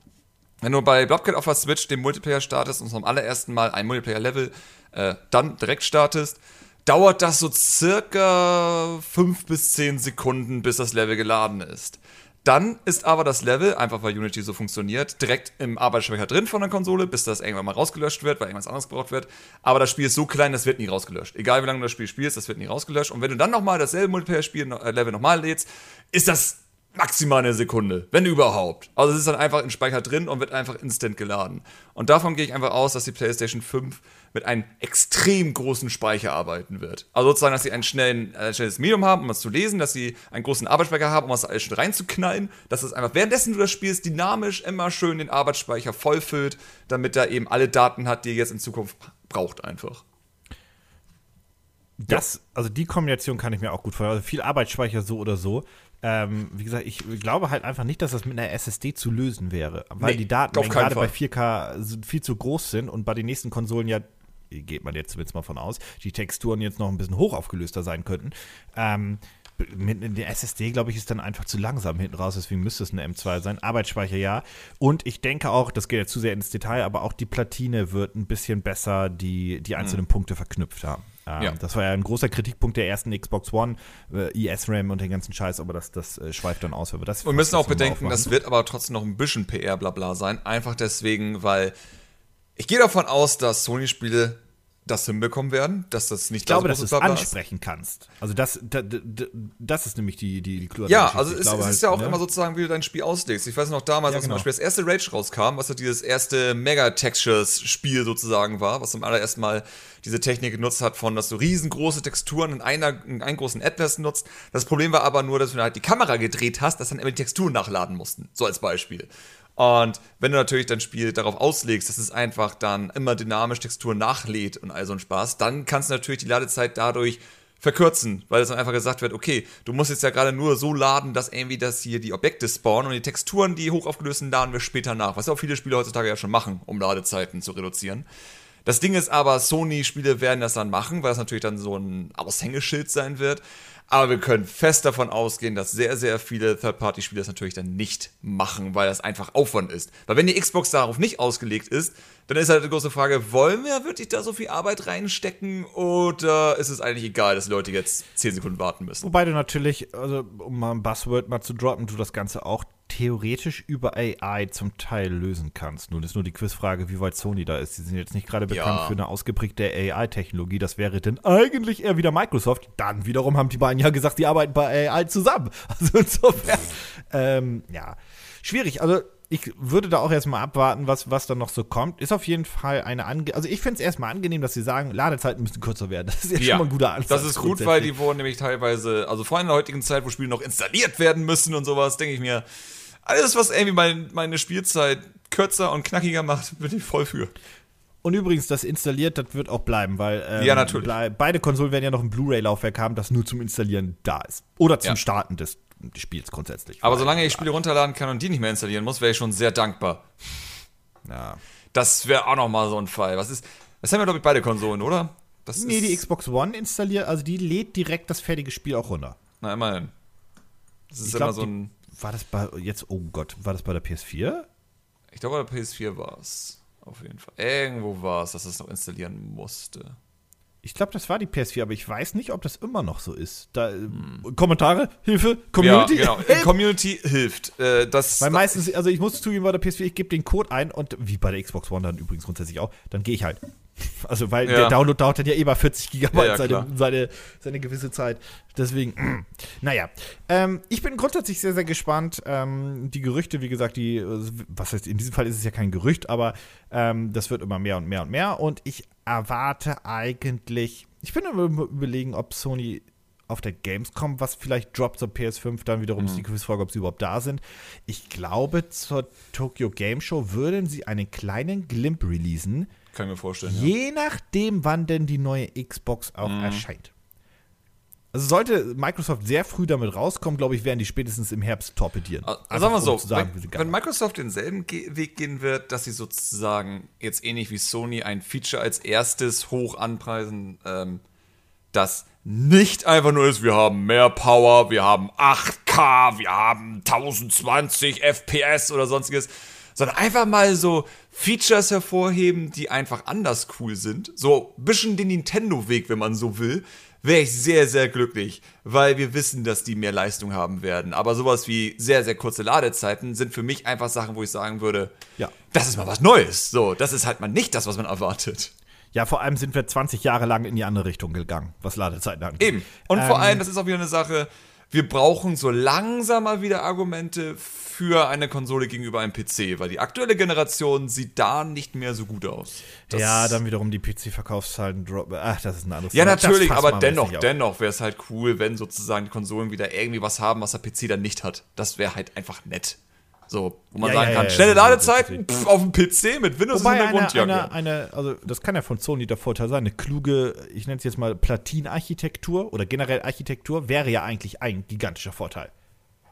Wenn du bei Blobcat auf der Switch den Multiplayer startest und zum allerersten Mal ein Multiplayer-Level äh, dann direkt startest, dauert das so circa fünf bis zehn Sekunden, bis das Level geladen ist. Dann ist aber das Level, einfach weil Unity so funktioniert, direkt im Arbeitsspeicher drin von der Konsole, bis das irgendwann mal rausgelöscht wird, weil irgendwas anderes gebraucht wird. Aber das Spiel ist so klein, das wird nie rausgelöscht. Egal wie lange du das Spiel spielst, das wird nie rausgelöscht. Und wenn du dann nochmal dasselbe Multiplayer-Level nochmal lädst, ist das maximal eine Sekunde, wenn überhaupt. Also es ist dann einfach im Speicher drin und wird einfach instant geladen. Und davon gehe ich einfach aus, dass die PlayStation fünf mit einem extrem großen Speicher arbeiten wird. Also sozusagen, dass sie ein, schnellen, ein schnelles Medium haben, um was zu lesen, dass sie einen großen Arbeitsspeicher haben, um was alles schon reinzuknallen, dass das einfach, währenddessen du das spielst, dynamisch immer schön den Arbeitsspeicher vollfüllt, damit er eben alle Daten hat, die er jetzt in Zukunft braucht einfach. Das, also die Kombination kann ich mir auch gut vorstellen. Also viel Arbeitsspeicher so oder so. Ähm, wie gesagt, ich glaube halt einfach nicht, dass das mit einer S S D zu lösen wäre, weil nee, die Daten gerade bei vier K viel zu groß sind und bei den nächsten Konsolen ja, geht man jetzt zumindest mal von aus, die Texturen jetzt noch ein bisschen hochaufgelöster sein könnten. Ähm, mit der S S D, glaube ich, ist dann einfach zu langsam hinten raus, deswegen müsste es eine M zwei sein. Arbeitsspeicher ja. Und ich denke auch, das geht ja zu sehr ins Detail, aber auch die Platine wird ein bisschen besser die, die einzelnen mhm. Punkte verknüpft haben. Ähm, ja. Das war ja ein großer Kritikpunkt der ersten Xbox One, äh, E S RAM und den ganzen Scheiß, aber das, das äh, schweift dann aus. Wir das, wir müssen auch bedenken, das wird aber trotzdem noch ein bisschen P R-Blabla sein, einfach deswegen, weil ich gehe davon aus, dass Sony-Spiele das hinbekommen werden, dass das nicht ich glaube, dass du es ansprechen kannst. Also das, da, da, das ist nämlich die die, die Klure. Ja, also es, glaube, es ist halt, ja auch ne? immer sozusagen, wie du dein Spiel auslegst. Ich weiß noch damals, ja, als genau. zum Beispiel das erste Rage rauskam, was ja dieses erste Mega-Textures-Spiel sozusagen war, was zum allerersten Mal diese Technik genutzt hat, von dass du riesengroße Texturen in einer in einen großen Atlas nutzt. Das Problem war aber nur, dass du halt die Kamera gedreht hast, dass dann immer die Texturen nachladen mussten. So als Beispiel. Und wenn du natürlich dein Spiel darauf auslegst, dass es einfach dann immer dynamisch Texturen nachlädt und all so ein Spaß, dann kannst du natürlich die Ladezeit dadurch verkürzen, weil es dann einfach gesagt wird, okay, du musst jetzt ja gerade nur so laden, dass irgendwie das hier die Objekte spawnen und die Texturen, die hoch aufgelöst sind, laden wir später nach. Was ja auch viele Spiele heutzutage ja schon machen, um Ladezeiten zu reduzieren. Das Ding ist aber, Sony-Spiele werden das dann machen, weil das natürlich dann so ein Aushängeschild sein wird. Aber wir können fest davon ausgehen, dass sehr, sehr viele Third-Party-Spiele das natürlich dann nicht machen, weil das einfach Aufwand ist. Weil wenn die Xbox darauf nicht ausgelegt ist, dann ist halt die große Frage, wollen wir wirklich da so viel Arbeit reinstecken oder ist es eigentlich egal, dass Leute jetzt zehn Sekunden warten müssen? Wobei du natürlich, also um mal ein Buzzword mal zu droppen, du das Ganze auch theoretisch über A I zum Teil lösen kannst. Nun ist nur die Quizfrage, wie weit Sony da ist. Die sind jetzt nicht gerade bekannt ja. für eine ausgeprägte A I-Technologie. Das wäre denn eigentlich eher wieder Microsoft. Dann wiederum haben die beiden ja gesagt, die arbeiten bei A I zusammen. Also insofern, ähm, ja, schwierig. Also ich würde da auch erstmal abwarten, was, was dann noch so kommt. Ist auf jeden Fall eine Ange- Also ich fände es erstmal angenehm, dass sie sagen, Ladezeiten müssen kürzer werden. Das ist ja, ja schon mal ein guter Ansatz. Das ist gut, weil die wurden nämlich teilweise, also vor allem in der heutigen Zeit, wo Spiele noch installiert werden müssen und sowas, denke ich mir, alles, was irgendwie mein, meine Spielzeit kürzer und knackiger macht, bin ich voll für. Und übrigens, das installiert, das wird auch bleiben, weil ähm, ja, natürlich. Ble- beide Konsolen werden ja noch ein Blu-ray-Laufwerk haben, das nur zum Installieren da ist. Oder zum ja. Starten des Spiels grundsätzlich. Aber solange ich Spiele runterladen kann und die nicht mehr installieren muss, wäre ich schon sehr dankbar. Ja. Das wäre auch noch mal so ein Fall. Was ist? Das haben wir, glaube ich, beide Konsolen, oder? Das nee, ist die Xbox One installiert, also die lädt direkt das fertige Spiel auch runter. Na, immerhin. Das ist ich immer glaub, so ein... Die, war das bei, jetzt, oh Gott, war das bei der P S vier? Ich glaube, bei der P S vier war es. Auf jeden Fall. Irgendwo war es, dass es noch installieren musste. Ich glaube, das war die P S vier, aber ich weiß nicht, ob das immer noch so ist. Da, hm. Kommentare, Hilfe, Community. Ja, genau. Hilf. Community hilft. Äh, das, Weil meistens, also ich muss zugeben, bei der P S vier, ich gebe den Code ein und wie bei der Xbox One dann übrigens grundsätzlich auch, dann gehe ich halt. Also, weil ja. der Download dauert dann ja eh mal vierzig Gigabyte, ja, ja, seine, seine, seine gewisse Zeit. Deswegen, mh. naja. Ähm, ich bin grundsätzlich sehr, sehr gespannt. Ähm, die Gerüchte, wie gesagt, die, was heißt, in diesem Fall ist es ja kein Gerücht, aber ähm, das wird immer mehr und mehr und mehr. Und ich erwarte eigentlich, ich bin am Überlegen, ob Sony auf der Gamescom was vielleicht droppt zur P S fünf, dann wiederum mhm. ist die Quizfrage, ob sie überhaupt da sind. Ich glaube, zur Tokyo Game Show würden sie einen kleinen Glimp releasen. Kann ich mir vorstellen. Je ja. nachdem, wann denn die neue Xbox auch mhm. erscheint. Also sollte Microsoft sehr früh damit rauskommen, glaube ich, werden die spätestens im Herbst torpedieren. Also einfach, sagen wir so, um sagen, wenn, wenn Microsoft denselben Ge- Weg gehen wird, dass sie sozusagen jetzt ähnlich wie Sony ein Feature als erstes hoch anpreisen, ähm, das nicht einfach nur ist, wir haben mehr Power, wir haben acht K, wir haben tausendzwanzig F P S oder sonstiges, sondern einfach mal so Features hervorheben, die einfach anders cool sind. So ein bisschen den Nintendo-Weg, wenn man so will, wäre ich sehr, sehr glücklich, weil wir wissen, dass die mehr Leistung haben werden. Aber sowas wie sehr, sehr kurze Ladezeiten sind für mich einfach Sachen, wo ich sagen würde, ja, das ist mal was Neues. So, das ist halt mal nicht das, was man erwartet. Ja, vor allem sind wir zwanzig Jahre lang in die andere Richtung gegangen, was Ladezeiten angeht. Eben. Und ähm, vor allem, das ist auch wieder eine Sache, wir brauchen so langsam mal wieder Argumente für eine Konsole gegenüber einem P C, weil die aktuelle Generation sieht da nicht mehr so gut aus. Das ja, dann wiederum die P C-Verkaufszahlen droppen. Ach, das ist ein anderes Thema. Ja, natürlich, aber dennoch, dennoch wäre es halt cool, wenn sozusagen die Konsolen wieder irgendwie was haben, was der P C dann nicht hat. Das wäre halt einfach nett. So, wo man ja, sagen ja, kann, ja, schnelle ja, Ladezeiten pf, auf dem P C mit Windows in der Grundjacke. Eine, eine, also das kann ja von Sony der Vorteil sein, eine kluge, ich nenne es jetzt mal Platin-Architektur oder generell Architektur wäre ja eigentlich ein gigantischer Vorteil.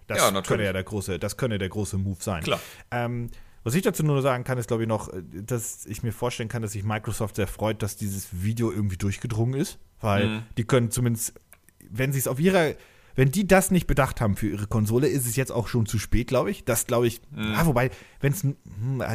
Das ja, natürlich. Könnte ja der große, das könnte der große Move sein. Klar. Ähm, was ich dazu nur sagen kann, ist, glaube ich, noch, dass ich mir vorstellen kann, dass sich Microsoft sehr freut, dass dieses Video irgendwie durchgedrungen ist, weil mhm. die können zumindest, wenn sie es auf ihrer Wenn die das nicht bedacht haben für ihre Konsole, ist es jetzt auch schon zu spät, glaube ich. Das glaube ich. Mhm. Ah, wobei, wenn's hm,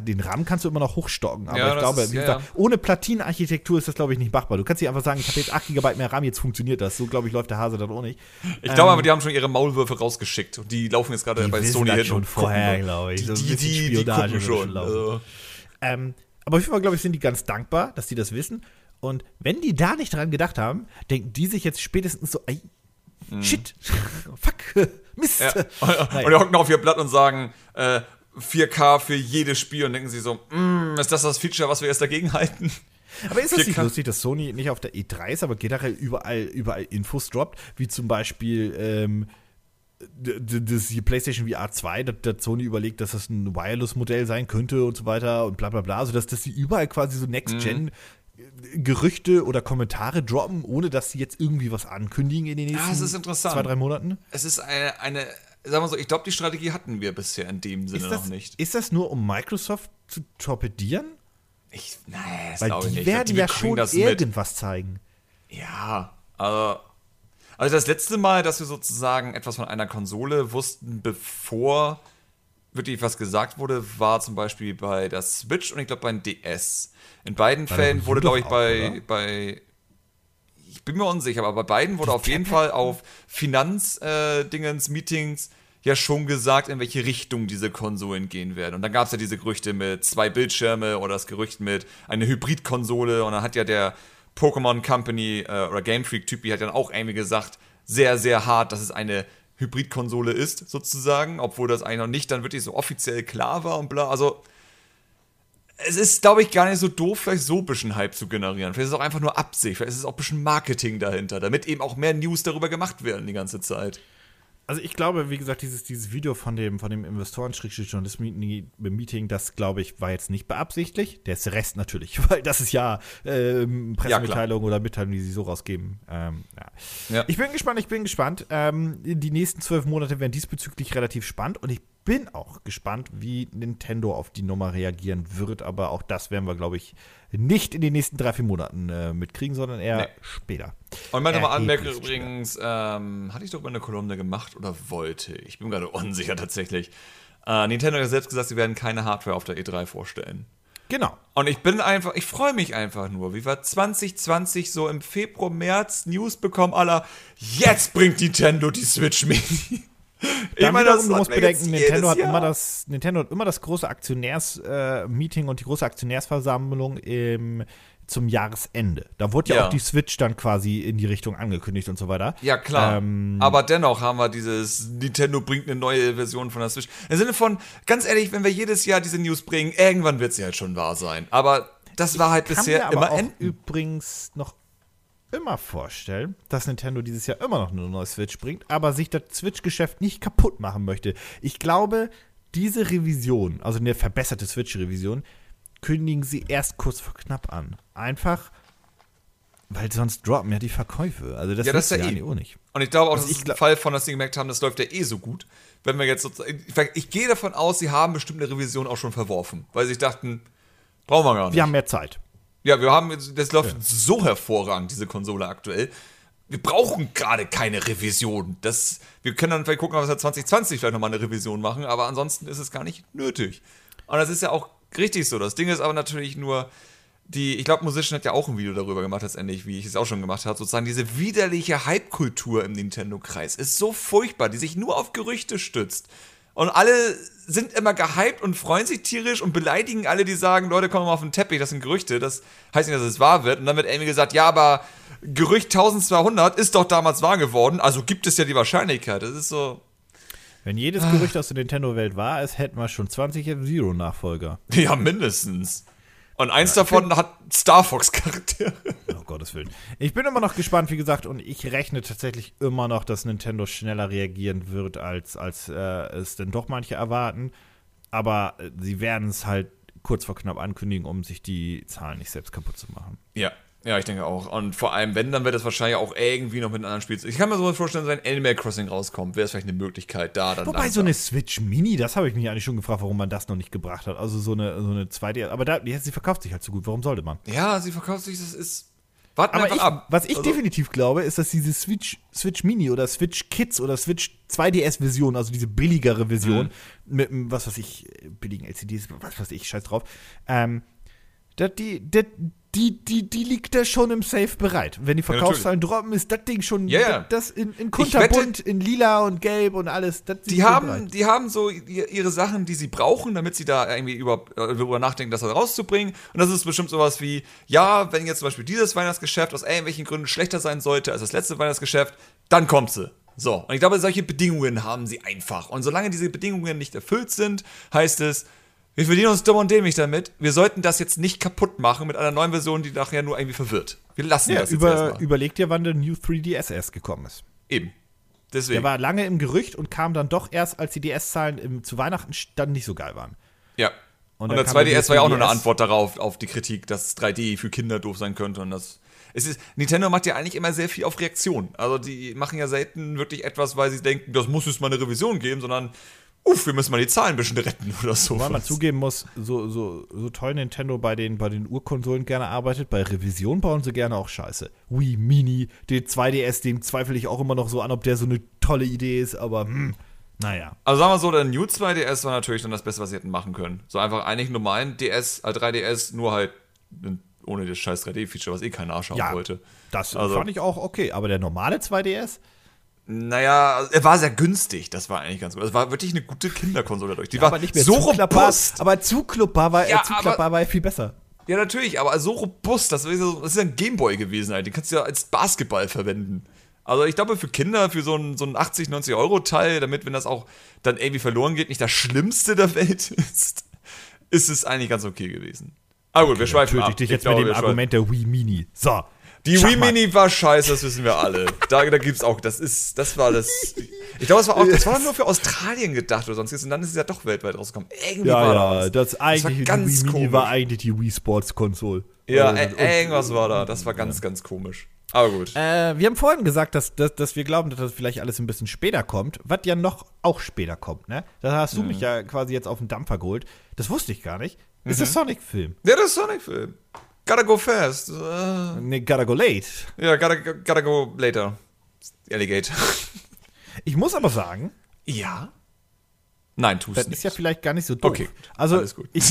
den Rahmen kannst du immer noch hochstocken. Aber ja, ich glaube, ist, wie gesagt, ja, ja. ohne Platinenarchitektur ist das, glaube ich, nicht machbar. Du kannst nicht einfach sagen, ich habe jetzt acht Gigabyte mehr RAM, jetzt funktioniert das. So, glaube ich, läuft der Hase dann auch nicht. Ich ähm, glaube aber, die haben schon ihre Maulwürfe rausgeschickt. Und die laufen jetzt gerade bei Sony hin schon und vorher, glaube ich. Die, die, die, die gucken schon. Also. Ähm, aber auf jeden Fall, glaube ich, sind die ganz dankbar, dass die das wissen. Und wenn die da nicht dran gedacht haben, denken die sich jetzt spätestens so, ey, Mm. shit, fuck, Mist. Ja. Und, und die hocken auf ihr Blatt und sagen äh, vier K für jedes Spiel und denken sich so, mm, ist das das Feature, was wir jetzt dagegen halten? Aber ist das nicht lustig, dass Sony nicht auf der E drei ist, aber generell überall, überall Infos droppt, wie zum Beispiel ähm, das die PlayStation V R zwei, da hat Sony überlegt, dass das ein Wireless-Modell sein könnte und so weiter und bla bla bla, sodass dass sie überall quasi so Next-Gen mm. Gerüchte oder Kommentare droppen, ohne dass sie jetzt irgendwie was ankündigen in den nächsten ja, zwei, drei Monaten? Es ist eine, eine sagen wir so, ich glaube, die Strategie hatten wir bisher in dem Sinne das, noch nicht. Ist das nur, um Microsoft zu torpedieren? Ich, nein, das glaube ich nicht. Weil die werden ja schon irgendwas zeigen. Ja, also, also das letzte Mal, dass wir sozusagen etwas von einer Konsole wussten, bevor wirklich was gesagt wurde, war zum Beispiel bei der Switch und ich glaube beim D S. In beiden Fällen wurde, glaube ich, auch, bei, bei, ich bin mir unsicher, aber bei beiden wurde auf jeden Fall auf Finanzdingens, äh, Meetings ja schon gesagt, in welche Richtung diese Konsolen gehen werden. Und dann gab es ja diese Gerüchte mit zwei Bildschirme oder das Gerücht mit einer Hybridkonsole. Und dann hat ja der Pokémon Company äh, oder Game Freak-Typ, die hat dann auch irgendwie gesagt, sehr, sehr hart, dass es eine Hybridkonsole ist, sozusagen. Obwohl das eigentlich noch nicht dann wirklich so offiziell klar war und bla. Also, es ist, glaube ich, gar nicht so doof, vielleicht so ein bisschen Hype zu generieren. Vielleicht ist es auch einfach nur Absicht, vielleicht ist es auch ein bisschen Marketing dahinter, damit eben auch mehr News darüber gemacht werden die ganze Zeit. Also ich glaube, wie gesagt, dieses, dieses Video von dem, von dem Investoren-Journalisten-Meeting, das, glaube ich, war jetzt nicht beabsichtlich. Der Rest natürlich, weil das ist ja ähm, Pressemitteilung ja, oder Mitteilung, die sie so rausgeben. Ähm, ja. Ja. Ich bin gespannt, ich bin gespannt. Ähm, die nächsten zwölf Monate werden diesbezüglich relativ spannend und ich bin auch gespannt, wie Nintendo auf die Nummer reagieren wird, aber auch das werden wir, glaube ich, nicht in den nächsten drei, vier Monaten äh, mitkriegen, sondern eher nee. später. Und meine nochmal Anmerkung übrigens, ähm, hatte ich darüber eine Kolumne gemacht oder wollte? Ich bin gerade unsicher tatsächlich. Äh, Nintendo hat selbst gesagt, sie werden keine Hardware auf der E drei vorstellen. Genau. Und ich bin einfach, ich freue mich einfach nur, wie wir zwanzig zwanzig so im Februar, März News bekommen, à la, jetzt bringt Nintendo die Switch Mini. Ich meine, darum, du musst bedenken, Nintendo hat, immer das, Nintendo hat immer das große Aktionärs-Meeting äh, und die große Aktionärsversammlung im, zum Jahresende. Da wurde ja, ja auch die Switch dann quasi in die Richtung angekündigt und so weiter. Ja, klar. Ähm, Aber dennoch haben wir dieses, Nintendo bringt eine neue Version von der Switch. Im Sinne von, ganz ehrlich, wenn wir jedes Jahr diese News bringen, irgendwann wird sie halt schon wahr sein. Aber das war halt bisher immer enden. Übrigens noch immer vorstellen, dass Nintendo dieses Jahr immer noch eine neue Switch bringt, aber sich das Switch-Geschäft nicht kaputt machen möchte. Ich glaube, diese Revision, also eine verbesserte Switch-Revision, kündigen sie erst kurz vor knapp an. Einfach, weil sonst droppen ja die Verkäufe. Also das, ja, das ist ja eh. nicht. Und ich glaube auch, also das ist ein Fall von, dass sie gemerkt haben, das läuft ja eh so gut. Wenn wir jetzt sozusagen, ich gehe davon aus, sie haben bestimmt eine Revision auch schon verworfen, weil sie sich dachten, brauchen wir gar nicht. Wir haben mehr Zeit. Ja, wir haben, das läuft ja. so hervorragend, diese Konsole aktuell. Wir brauchen gerade keine Revision. Das, wir können dann vielleicht gucken, ob wir zwanzig zwanzig vielleicht nochmal eine Revision machen, aber ansonsten ist es gar nicht nötig. Und das ist ja auch richtig so. Das Ding ist aber natürlich nur, die, ich glaube, Musician hat ja auch ein Video darüber gemacht, letztendlich, wie ich es auch schon gemacht habe, sozusagen diese widerliche Hype-Kultur im Nintendo-Kreis ist so furchtbar, die sich nur auf Gerüchte stützt. Und alle sind immer gehypt und freuen sich tierisch und beleidigen alle, die sagen, Leute, komm mal auf den Teppich, das sind Gerüchte, das heißt nicht, dass es wahr wird. Und dann wird irgendwie gesagt, ja, aber Gerücht zwölfhundert ist doch damals wahr geworden, also gibt es ja die Wahrscheinlichkeit. Das ist so. Wenn jedes ah. Gerücht aus der Nintendo-Welt wahr ist, hätten wir schon zwanzig F-Zero-Nachfolger. Ja, mindestens. Und eins ja, davon hat Star Fox-Charaktere. Oh Gottes Willen. Ich bin immer noch gespannt, wie gesagt, und ich rechne tatsächlich immer noch, dass Nintendo schneller reagieren wird, als, als äh, es denn doch manche erwarten. Aber äh, sie werden es halt kurz vor knapp ankündigen, um sich die Zahlen nicht selbst kaputt zu machen. Ja, ja, ich denke auch. Und vor allem, wenn, dann wird das wahrscheinlich auch irgendwie noch mit einem anderen Spiel. Ich kann mir so vorstellen, wenn Animal Crossing rauskommt, wäre es vielleicht eine Möglichkeit, da dann. Wobei langsam. So eine Switch Mini, das habe ich mich eigentlich schon gefragt, warum man das noch nicht gebracht hat. Also so eine, so eine zwei D. Aber da, sie verkauft sich halt so gut. Warum sollte man? Ja, sie verkauft sich, das ist. Warten aber ich, ab. Was ich also. definitiv glaube, ist, dass diese Switch, Switch Mini oder Switch Kids oder Switch zwei D S-Version, also diese billigere Version, mhm. mit einem, was weiß ich, billigen L C Ds, was weiß ich, scheiß drauf, ähm, das, die, das, die, die, die liegt da schon im Safe bereit. Wenn die Verkaufszahlen ja, droppen, ist das Ding schon yeah. das, das in, in kunterbunt, wette, in lila und gelb und alles. Das die, haben, die haben so ihre Sachen, die sie brauchen, damit sie da irgendwie über, darüber nachdenken, das rauszubringen. Und das ist bestimmt sowas wie, ja, wenn jetzt zum Beispiel dieses Weihnachtsgeschäft aus irgendwelchen Gründen schlechter sein sollte als das letzte Weihnachtsgeschäft, dann kommt sie. So, und ich glaube, solche Bedingungen haben sie einfach. Und solange diese Bedingungen nicht erfüllt sind, heißt es, wir verdienen uns dumm und dämlich damit. Wir sollten das jetzt nicht kaputt machen mit einer neuen Version, die nachher nur irgendwie verwirrt. Wir lassen ja, das jetzt über, erstmal. Überleg dir, wann der New drei D S erst gekommen ist. Eben. Deswegen. Der war lange im Gerücht und kam dann doch erst, als die D S-Zahlen im, zu Weihnachten dann nicht so geil waren. Ja. Und, und der zwei D S war ja auch nur eine Antwort darauf, auf die Kritik, dass drei D für Kinder doof sein könnte. Und das es ist, Nintendo macht ja eigentlich immer sehr viel auf Reaktion. Also die machen ja selten wirklich etwas, weil sie denken, das muss jetzt mal eine Revision geben, sondern uff, wir müssen mal die Zahlen ein bisschen retten oder so. Weil man zugeben muss, so, so, so toll Nintendo bei den, bei den Urkonsolen gerne arbeitet, bei Revision bauen sie gerne auch Scheiße. Wii Mini, den zwei D S, dem zweifle ich auch immer noch so an, ob der so eine tolle Idee ist, aber hm, naja. Also sagen wir so, der New zwei D S war natürlich dann das Beste, was sie hätten machen können. So einfach eigentlich normalen D S, äh, drei D S, nur halt ohne das scheiß drei D-Feature, was eh keinen Arsch haben ja, wollte. Das also, fand ich auch okay, aber der normale zwei D S? Naja, er war sehr günstig, das war eigentlich ganz gut. Es war wirklich eine gute Kinderkonsole durch. Die ja, war aber nicht mehr so robust. Aber zu klopper war, ja, war ja viel besser. Ja, natürlich, aber so robust, das ist, das ist ein Gameboy gewesen, halt. Den kannst du ja als Basketball verwenden. Also ich glaube, für Kinder, für so einen, so einen achtzig, neunzig-Euro-Teil, damit, wenn das auch dann irgendwie verloren geht, nicht das Schlimmste der Welt ist, ist es eigentlich ganz okay gewesen. Aber gut, okay, wir schweifen ab. Ich dich jetzt glaube, mit dem Argument der Wii Mini. So. Die Wii Mini war scheiße, das wissen wir alle. Da, da gibt's auch, das ist, das war das. Ich glaube, das war auch, das war nur für Australien gedacht oder sonst was. Und dann ist es ja doch weltweit rausgekommen. Irgendwie ja, war ja, das. das, das eigentlich war ganz die Wii Mini komisch. War eigentlich die Wii Sports Konsole. Ja, äh, äh, irgendwas war da. Das war ganz, ja. ganz komisch. Aber gut. Äh, wir haben vorhin gesagt, dass, dass, dass wir glauben, dass das vielleicht alles ein bisschen später kommt. Was ja noch auch später kommt, ne? Da hast du mhm. mich ja quasi jetzt auf den Dampfer geholt. Das wusste ich gar nicht. Mhm. Ist das Sonic-Film? Ja, das ist Sonic-Film. Gotta go fast. Uh. Nee, gotta go late. Ja, gotta, gotta go later. Alligator. Ich muss aber sagen. Ja. Nein, tust du nicht. Das ist ja vielleicht gar nicht so doof. Okay, also, alles gut. Ich,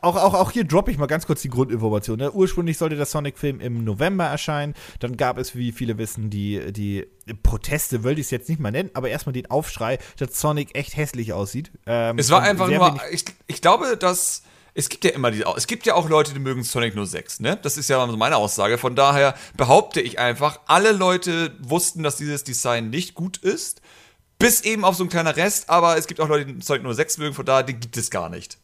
auch, auch, auch hier droppe ich mal ganz kurz die Grundinformation. Ne? Ursprünglich sollte der Sonic-Film im November erscheinen. Dann gab es, wie viele wissen, die, die Proteste, wollte ich es jetzt nicht mal nennen, aber erstmal den Aufschrei, dass Sonic echt hässlich aussieht. Ähm, es war einfach nur, ich, ich glaube, dass Es gibt ja immer diese, es gibt ja auch Leute, die mögen Sonic null sechs, ne? Das ist ja meine Aussage. Von daher behaupte ich einfach, alle Leute wussten, dass dieses Design nicht gut ist. Bis eben auf so ein kleiner Rest, aber es gibt auch Leute, die Sonic null sechs mögen, von daher, den gibt es gar nicht.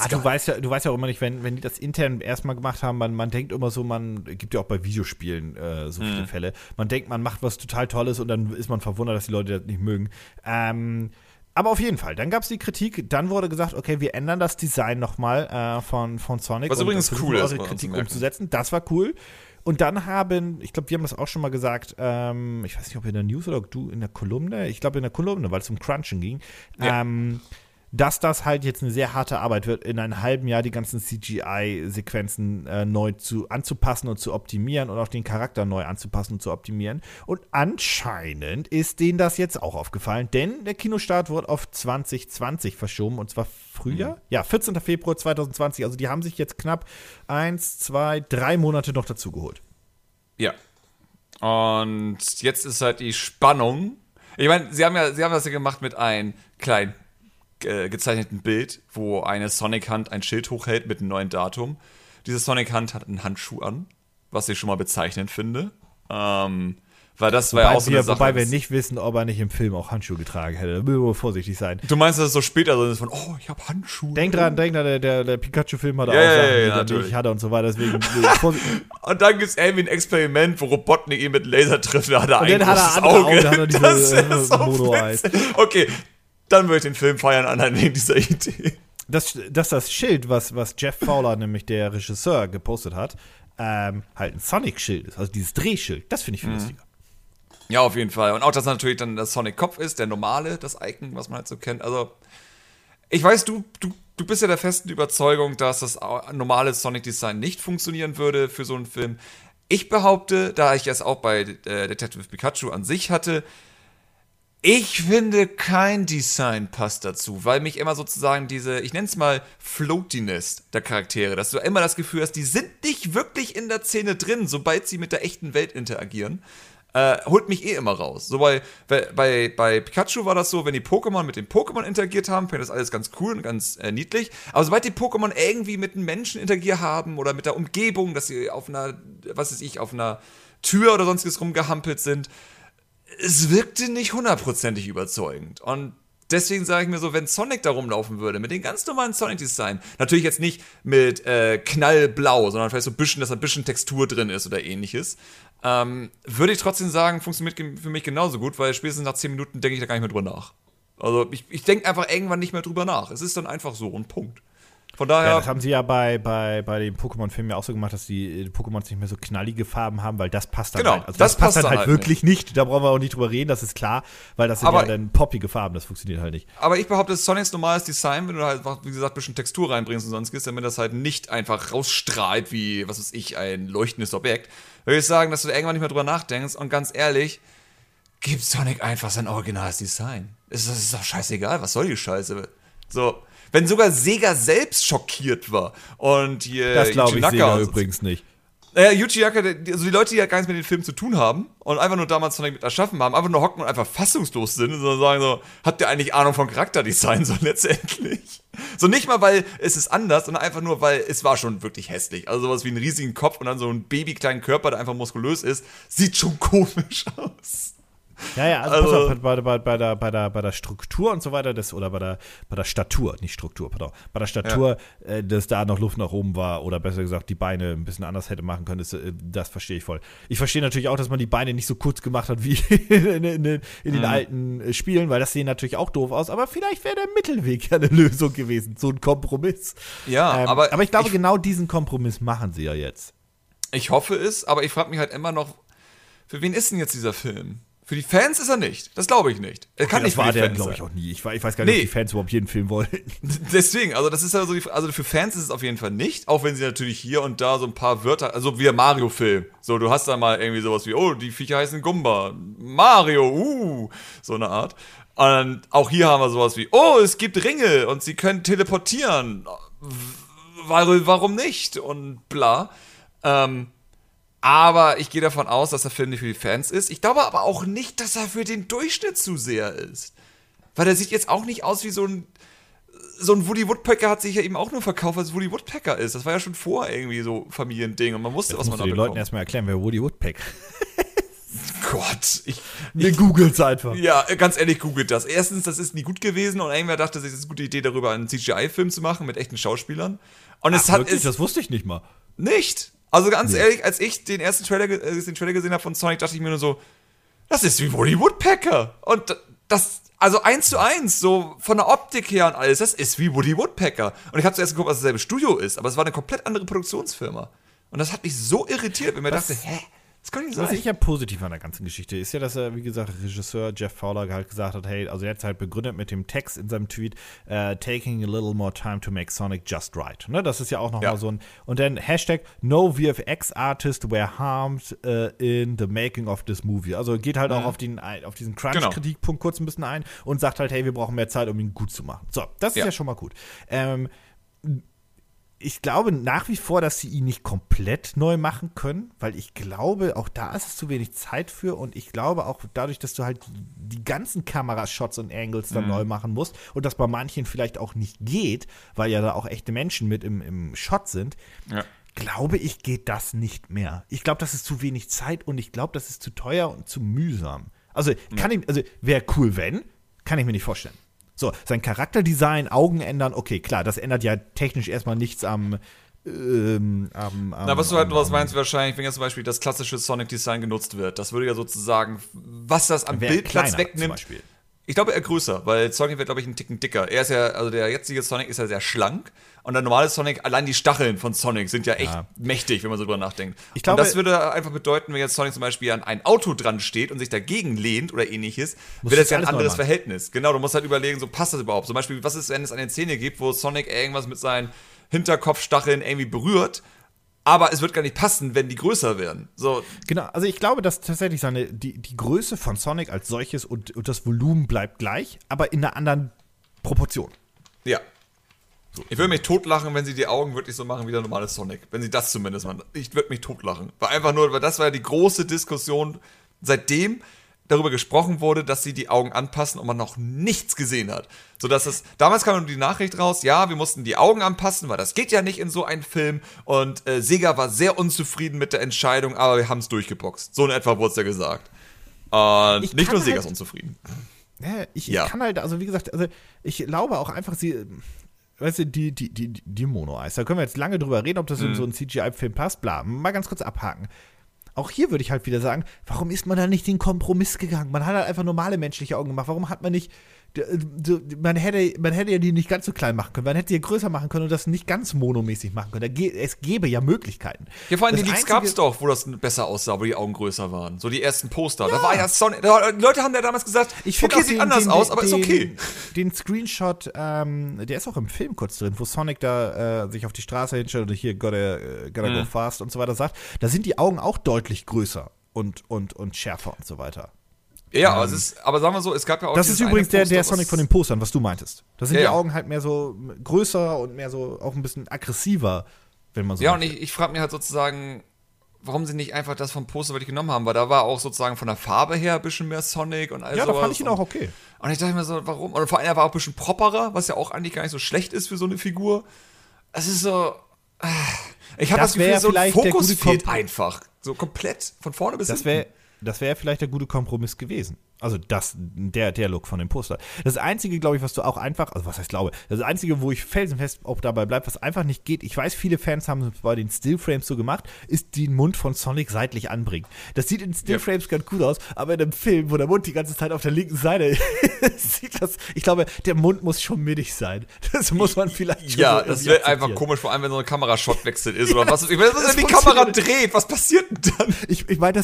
Ah, du weißt ja, du weißt ja auch immer nicht, wenn, wenn die das intern erstmal gemacht haben, man, man denkt immer so, man gibt ja auch bei Videospielen äh, so viele mhm. Fälle. Man denkt, man macht was total Tolles und dann ist man verwundert, dass die Leute das nicht mögen. Ähm. Aber auf jeden Fall, dann gab es die Kritik, dann wurde gesagt, okay, wir ändern das Design nochmal äh, von, von Sonic. Was übrigens cool ist, eure Kritik umzusetzen. Das war cool. Und dann haben, ich glaube, wir haben das auch schon mal gesagt, ähm, ich weiß nicht, ob in der News oder du in der Kolumne, ich glaube in der Kolumne, weil es um Crunchen ging, ja. ähm, dass das halt jetzt eine sehr harte Arbeit wird, in einem halben Jahr die ganzen C G I-Sequenzen äh, neu zu, anzupassen und zu optimieren und auch den Charakter neu anzupassen und zu optimieren. Und anscheinend ist denen das jetzt auch aufgefallen, denn der Kinostart wurde auf zwanzig zwanzig verschoben, und zwar früher, mhm. ja, vierzehnten Februar zweitausendzwanzig. Also die haben sich jetzt knapp eins, zwei, drei Monate noch dazu geholt. Ja. Und jetzt ist halt die Spannung. Ich meine, sie haben ja, sie haben das ja gemacht mit einem kleinen gezeichneten Bild, wo eine Sonic-Hand ein Schild hochhält mit einem neuen Datum. Diese Sonic-Hand hat einen Handschuh an, was ich schon mal bezeichnend finde. Ähm, weil das wobei war ja auch so eine wir, Sache. Wobei wir nicht wissen, ob er nicht im Film auch Handschuhe getragen hätte. Da müssen wir vorsichtig sein. Du meinst, dass es so später so ist von, oh, ich habe Handschuhe. Denk dran, denk dran, der, der, der Pikachu-Film hat er yeah, auch Sachen, yeah, yeah, die er nicht hatte und so weiter. Deswegen und dann gibt es irgendwie ein Experiment, wo Robotnik ihn mit Laser trifft, da hat er und ein großes Auge. Dann hat er diese, das ist so Mono-Eis. Okay, dann würde ich den Film feiern anhand dieser Idee. Dass das, das Schild, was, was Jeff Fowler, nämlich der Regisseur, gepostet hat, ähm, halt ein Sonic-Schild ist, also dieses Drehschild, das finde ich viel mhm. lustiger. Ja, auf jeden Fall. Und auch, dass natürlich dann der Sonic-Kopf ist, der normale, das Icon, was man halt so kennt. Also, ich weiß, du, du, du bist ja der festen Überzeugung, dass das normale Sonic-Design nicht funktionieren würde für so einen Film. Ich behaupte, da ich es auch bei äh, Detective Pikachu an sich hatte, ich finde, kein Design passt dazu, weil mich immer sozusagen diese, ich nenne es mal Floatiness der Charaktere, dass du immer das Gefühl hast, die sind nicht wirklich in der Szene drin, sobald sie mit der echten Welt interagieren, äh, holt mich eh immer raus. So bei, bei, bei Pikachu war das so, wenn die Pokémon mit den Pokémon interagiert haben, fand das alles ganz cool und ganz äh, niedlich, aber sobald die Pokémon irgendwie mit einem Menschen interagiert haben oder mit der Umgebung, dass sie auf einer, was weiß ich, auf einer Tür oder sonstiges rumgehampelt sind, es wirkte nicht hundertprozentig überzeugend. Und deswegen sage ich mir so, wenn Sonic da rumlaufen würde, mit dem ganz normalen Sonic-Design, natürlich jetzt nicht mit äh, knallblau, sondern vielleicht so ein bisschen, dass da ein bisschen Textur drin ist oder ähnliches, ähm, würde ich trotzdem sagen, funktioniert für mich genauso gut, weil spätestens nach zehn Minuten denke ich da gar nicht mehr drüber nach. Also ich, ich denke einfach irgendwann nicht mehr drüber nach. Es ist dann einfach so und Punkt. Von daher. Ja, das haben sie ja bei, bei, bei den Pokémon-Filmen ja auch so gemacht, dass die Pokémons nicht mehr so knallige Farben haben, weil das passt dann genau, halt. Also das, das passt dann halt, halt wirklich nicht. nicht. Da brauchen wir auch nicht drüber reden, das ist klar, weil das sind aber, ja dann poppige Farben, das funktioniert halt nicht. Aber ich behaupte, Sonics normales Design, wenn du halt, wie gesagt, ein bisschen Textur reinbringst und sonstiges, damit das halt nicht einfach rausstrahlt wie, was weiß ich, ein leuchtendes Objekt, würde ich sagen, dass du irgendwann nicht mehr drüber nachdenkst und ganz ehrlich, gib Sonic einfach sein originales Design. Es ist, ist doch scheißegal, was soll die Scheiße? So. Wenn sogar Sega selbst schockiert war. Und hier das glaube ich Sega übrigens nicht. Naja, Yuji Naka, also die Leute, die ja gar nichts mit dem Film zu tun haben und einfach nur damals Sonic mit erschaffen haben, einfach nur hocken und einfach fassungslos sind und so sagen so, habt ihr eigentlich Ahnung von Charakterdesign so letztendlich? So nicht mal, weil es ist anders, sondern einfach nur, weil es war schon wirklich hässlich. Also sowas wie einen riesigen Kopf und dann so einen babykleinen Körper, der einfach muskulös ist, sieht schon komisch aus. Ja, ja, also, also auf, bei, bei, bei, der, bei, der, bei der Struktur und so weiter, das, oder bei der, bei der Statur, nicht Struktur, pardon, bei der Statur, ja. äh, dass da noch Luft nach oben war oder besser gesagt, die Beine ein bisschen anders hätte machen können, das, das verstehe ich voll. Ich verstehe natürlich auch, dass man die Beine nicht so kurz gemacht hat wie in, in, in, in mhm. den alten Spielen, weil das sehen natürlich auch doof aus, aber vielleicht wäre der Mittelweg ja eine Lösung gewesen, so ein Kompromiss. Ja, ähm, aber, aber ich glaube, ich, genau diesen Kompromiss machen sie ja jetzt. Ich hoffe es, aber ich frage mich halt immer noch, für wen ist denn jetzt dieser Film? Für die Fans ist er nicht. Das glaube ich nicht. Er okay, kann nicht für die Fans sein. Das war der, glaube ich, auch nie. Ich, ich weiß gar nicht, nee. Ob die Fans überhaupt jeden Film wollten. Deswegen, also das ist ja so, die, also für Fans ist es auf jeden Fall nicht, auch wenn sie natürlich hier und da so ein paar Wörter, also wie der Mario-Film. So, du hast da mal irgendwie sowas wie, oh, die Viecher heißen Gumba, Mario, uh, so eine Art. Und auch hier haben wir sowas wie, oh, es gibt Ringe und sie können teleportieren. Warum nicht? Und bla. Ähm. Aber ich gehe davon aus, dass der Film nicht für die Fans ist. Ich glaube aber auch nicht, dass er für den Durchschnittszuseher ist. Weil der sieht jetzt auch nicht aus wie so ein... So ein Woody Woodpecker hat sich ja eben auch nur verkauft, weil es Woody Woodpecker ist. Das war ja schon vor irgendwie so Familiending. Und man wusste, jetzt was man da bekommt. Ich muss den Leuten erstmal erklären, wer Woody Woodpecker ist. Gott. Ich, nee, googelt's einfach. Ja, ganz ehrlich, googelt das. Erstens, das ist nie gut gewesen. Und irgendwer dachte sich, das ist eine gute Idee, darüber einen C G I-Film zu machen mit echten Schauspielern. Und Ach, es hat wirklich? Es, das wusste ich nicht mal. Nicht? Also ganz nee. ehrlich, als ich den ersten Trailer, als den Trailer gesehen habe von Sonic, dachte ich mir nur so, das ist wie Woody Woodpecker. Und das, also eins zu eins, so von der Optik her und alles, das ist wie Woody Woodpecker. Und ich habe zuerst geguckt, was dasselbe Studio ist, aber es war eine komplett andere Produktionsfirma. Und das hat mich so irritiert, wenn man dachte, hä? Das kann nicht sein. Was ich ja positiv an der ganzen Geschichte ist ja, dass er, wie gesagt, Regisseur Jeff Fowler halt gesagt hat, hey, also er hat halt begründet mit dem Text in seinem Tweet, uh, taking a little more time to make Sonic just right. Ne, das ist ja auch nochmal ja. so ein, und dann Hashtag no V F X artists were harmed uh, in the making of this movie. Also geht halt mhm. auch auf, den, auf diesen Crunch-Kritikpunkt kurz ein bisschen ein und sagt halt, hey, wir brauchen mehr Zeit, um ihn gut zu machen. So, das ist ja, ja schon mal gut. Ähm, Ich glaube nach wie vor, dass sie ihn nicht komplett neu machen können, weil ich glaube, auch da ist es zu wenig Zeit für und ich glaube auch dadurch, dass du halt die, die ganzen Kamerashots und Angles dann mhm. neu machen musst und das bei manchen vielleicht auch nicht geht, weil ja da auch echte Menschen mit im, im Shot sind, ja. glaube ich, geht das nicht mehr. Ich glaube, das ist zu wenig Zeit und ich glaube, das ist zu teuer und zu mühsam. Also, mhm. kann ich, also wäre cool, wenn, kann ich mir nicht vorstellen. So, sein Charakterdesign, Augen ändern, okay, klar, das ändert ja technisch erstmal nichts am, ähm, am, am Na, was du halt was meinst, wahrscheinlich, wenn jetzt zum Beispiel das klassische Sonic-Design genutzt wird, das würde ja sozusagen, was das am Bildplatz wegnimmt. Ich glaube, er ist größer, weil Sonic wird, glaube ich, einen Ticken dicker. Er ist ja, also der jetzige Sonic ist ja sehr schlank und der normale Sonic, allein die Stacheln von Sonic sind ja echt ja. mächtig, wenn man so drüber nachdenkt. Ich glaube, und das würde einfach bedeuten, wenn jetzt Sonic zum Beispiel an ein Auto dran steht und sich dagegen lehnt oder ähnliches, wird das ja ein anderes Verhältnis. Genau, du musst halt überlegen, so passt das überhaupt? Zum Beispiel, was ist, wenn es eine Szene gibt, wo Sonic irgendwas mit seinen Hinterkopfstacheln irgendwie berührt aber es wird gar nicht passen, wenn die größer werden. So. Genau, also ich glaube, dass tatsächlich seine, die, die Größe von Sonic als solches und, und das Volumen bleibt gleich, aber in einer anderen Proportion. Ja. So. Ich würde mich totlachen, wenn sie die Augen wirklich so machen wie der normale Sonic. Wenn sie das zumindest machen. Ich würde mich totlachen. Weil einfach nur, weil das war ja die große Diskussion, seitdem darüber gesprochen wurde, dass sie die Augen anpassen und man noch nichts gesehen hat. So dass es, damals kam die Nachricht raus, ja, wir mussten die Augen anpassen, weil das geht ja nicht in so einen Film. Und äh, Sega war sehr unzufrieden mit der Entscheidung, aber wir haben es durchgeboxt. So in etwa wurde es ja gesagt. Und ich nicht nur Sega ist halt unzufrieden. Ja, ich ja. kann halt, also wie gesagt, also ich glaube auch einfach, sie... Weißt du, die, die, die, die Mono-Eis, da können wir jetzt lange drüber reden, ob das mm. in so einen C G I-Film passt, bla, mal ganz kurz abhaken. Auch hier würde ich halt wieder sagen, warum ist man da nicht den Kompromiss gegangen? Man hat halt einfach normale menschliche Augen gemacht, warum hat man nicht, man hätte, man hätte ja die nicht ganz so klein machen können, man hätte sie ja größer machen können und das nicht ganz monomäßig machen können. Es gäbe ja Möglichkeiten. Ja, vor allem das die Leaks gab es doch, wo das besser aussah, wo die Augen größer waren, so die ersten Poster. Ja. Da war ja Sonic, Leute haben ja damals gesagt, ich okay, sieht den, anders den, aus, aber den, ist okay. Den Screenshot, ähm, der ist auch im Film kurz drin, wo Sonic da äh, sich auf die Straße hinstellt oder hier gotta, gotta mhm. go fast und so weiter sagt, da sind die Augen auch deutlich größer und, und, und schärfer und so weiter. Ja, ähm, es ist, aber sagen wir so, es gab ja auch. Das ist übrigens der, der Sonic von den Postern, was du meintest. Da sind ja, die Augen halt mehr so größer und mehr so auch ein bisschen aggressiver, wenn man so. Ja, möchte. Und ich, ich frage mich halt sozusagen, warum sie nicht einfach das vom Poster wirklich genommen haben, weil da war auch sozusagen von der Farbe her ein bisschen mehr Sonic und all ja, sowas. Ja, da fand ich ihn auch okay. Und ich dachte mir so, warum? Und vor allem, er war auch ein bisschen properer, was ja auch eigentlich gar nicht so schlecht ist für so eine Figur. Es ist so. Ich habe das, das Gefühl, so ein Fokus fehlt einfach. So komplett, von vorne bis hinten. Wär, das wäre vielleicht der gute Kompromiss gewesen. Also das, der, der Look von dem Poster. Das Einzige, glaube ich, was du auch einfach, also was heißt glaube, das Einzige, wo ich felsenfest auch dabei bleibe, was einfach nicht geht, ich weiß, viele Fans haben es bei den Stillframes so gemacht, ist den Mund von Sonic seitlich anbringen. Das sieht in Stillframes ja. ganz gut aus, aber in einem Film, wo der Mund die ganze Zeit auf der linken Seite sieht das, ich glaube, der Mund muss schon mittig sein. Das muss man vielleicht schon Ja, so das wäre einfach komisch, vor allem, wenn so ein Kamerashot wechselt ist ja, oder was. Ich weiß, was wenn die Kamera dreht, was passiert denn dann? Ich, ich meine,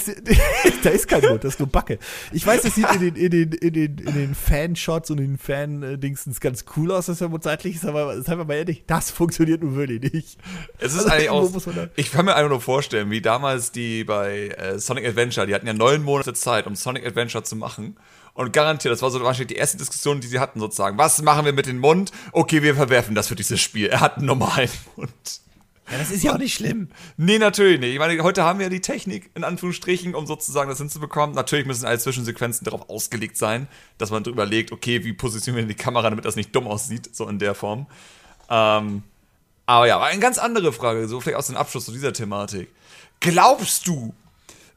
da ist kein Mund, das ist nur Backe. Ich weiß, das sieht in den, in den, in den, in den Fanshots und den Fan-Dingsens ganz cool aus, dass der Mund seitlich ist, aber seien wir mal ehrlich, das funktioniert nun wirklich nicht. Es ist also eigentlich auch, ich kann mir einfach nur vorstellen, wie damals die bei äh, Sonic Adventure, die hatten ja neun Monate Zeit, um Sonic Adventure zu machen. Und garantiert, das war so wahrscheinlich die erste Diskussion, die sie hatten sozusagen. Was machen wir mit dem Mund? Okay, wir verwerfen das für dieses Spiel. Er hat einen normalen Mund. Ja, das ist ja auch nicht schlimm. Nee, natürlich nicht. Ich meine, heute haben wir ja die Technik, in Anführungsstrichen, um sozusagen das hinzubekommen. Natürlich müssen alle Zwischensequenzen darauf ausgelegt sein, dass man drüber legt, okay, wie positionieren wir die Kamera, damit das nicht dumm aussieht, so in der Form. Ähm, aber ja, eine ganz andere Frage, so vielleicht aus dem Abschluss zu dieser Thematik. Glaubst du,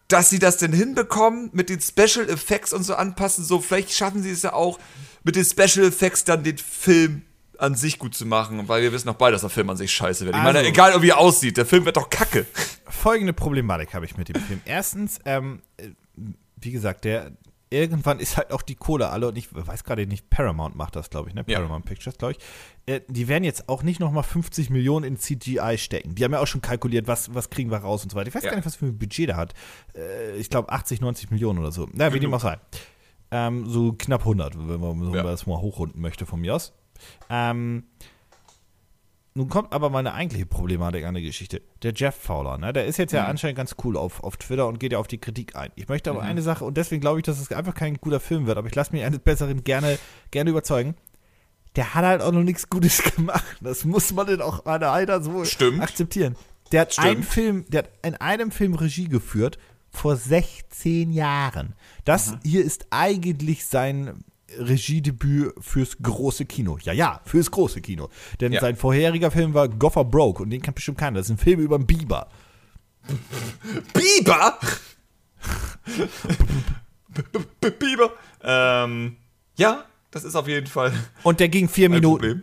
dass sie das denn hinbekommen, mit den Special Effects und so anpassen? So, vielleicht schaffen sie es ja auch, mit den Special Effects dann den Film an sich gut zu machen, weil wir wissen noch beide, dass der Film an sich scheiße wird. Ich also, meine, egal wie er aussieht, der Film wird doch kacke. Folgende Problematik habe ich mit dem Film. Erstens, ähm, wie gesagt, der irgendwann ist halt auch die Kohle alle und ich weiß gerade nicht, Paramount macht das, glaube ich, ne? Paramount ja. Pictures, glaube ich. Äh, die werden jetzt auch nicht nochmal fünfzig Millionen in C G I stecken. Die haben ja auch schon kalkuliert, was, was kriegen wir raus und so weiter. Ich weiß ja. gar nicht, was für ein Budget der hat. Äh, ich glaube, achtzig, neunzig Millionen oder so. Na, wie dem auch sei. Ähm, so knapp hundert, wenn man so ja. das mal hochrunden möchte von mir aus. Ähm, nun kommt aber meine eigentliche Problematik an der Geschichte. Der Jeff Fowler, ne? Der ist jetzt mhm. ja anscheinend ganz cool auf, auf Twitter und geht ja auf die Kritik ein. Ich möchte aber mhm. eine Sache, und deswegen glaube ich, dass es einfach kein guter Film wird, aber ich lasse mich eines Besseren gerne, gerne überzeugen. Der hat halt auch noch nichts Gutes gemacht. Das muss man denn auch an einer so Stimmt. akzeptieren. Der hat, einen Film, der hat in einem Film Regie geführt, vor sechzehn Jahren. Das mhm. hier ist eigentlich sein Regiedebüt fürs große Kino. Ja, ja, fürs große Kino. Denn ja. sein vorheriger Film war Gopher Broke und den kennt bestimmt keiner. Das ist ein Film über einen Biber. Biber? Biber. Ähm, ja, das ist auf jeden Fall. Und der ging vier Minuten. Problem.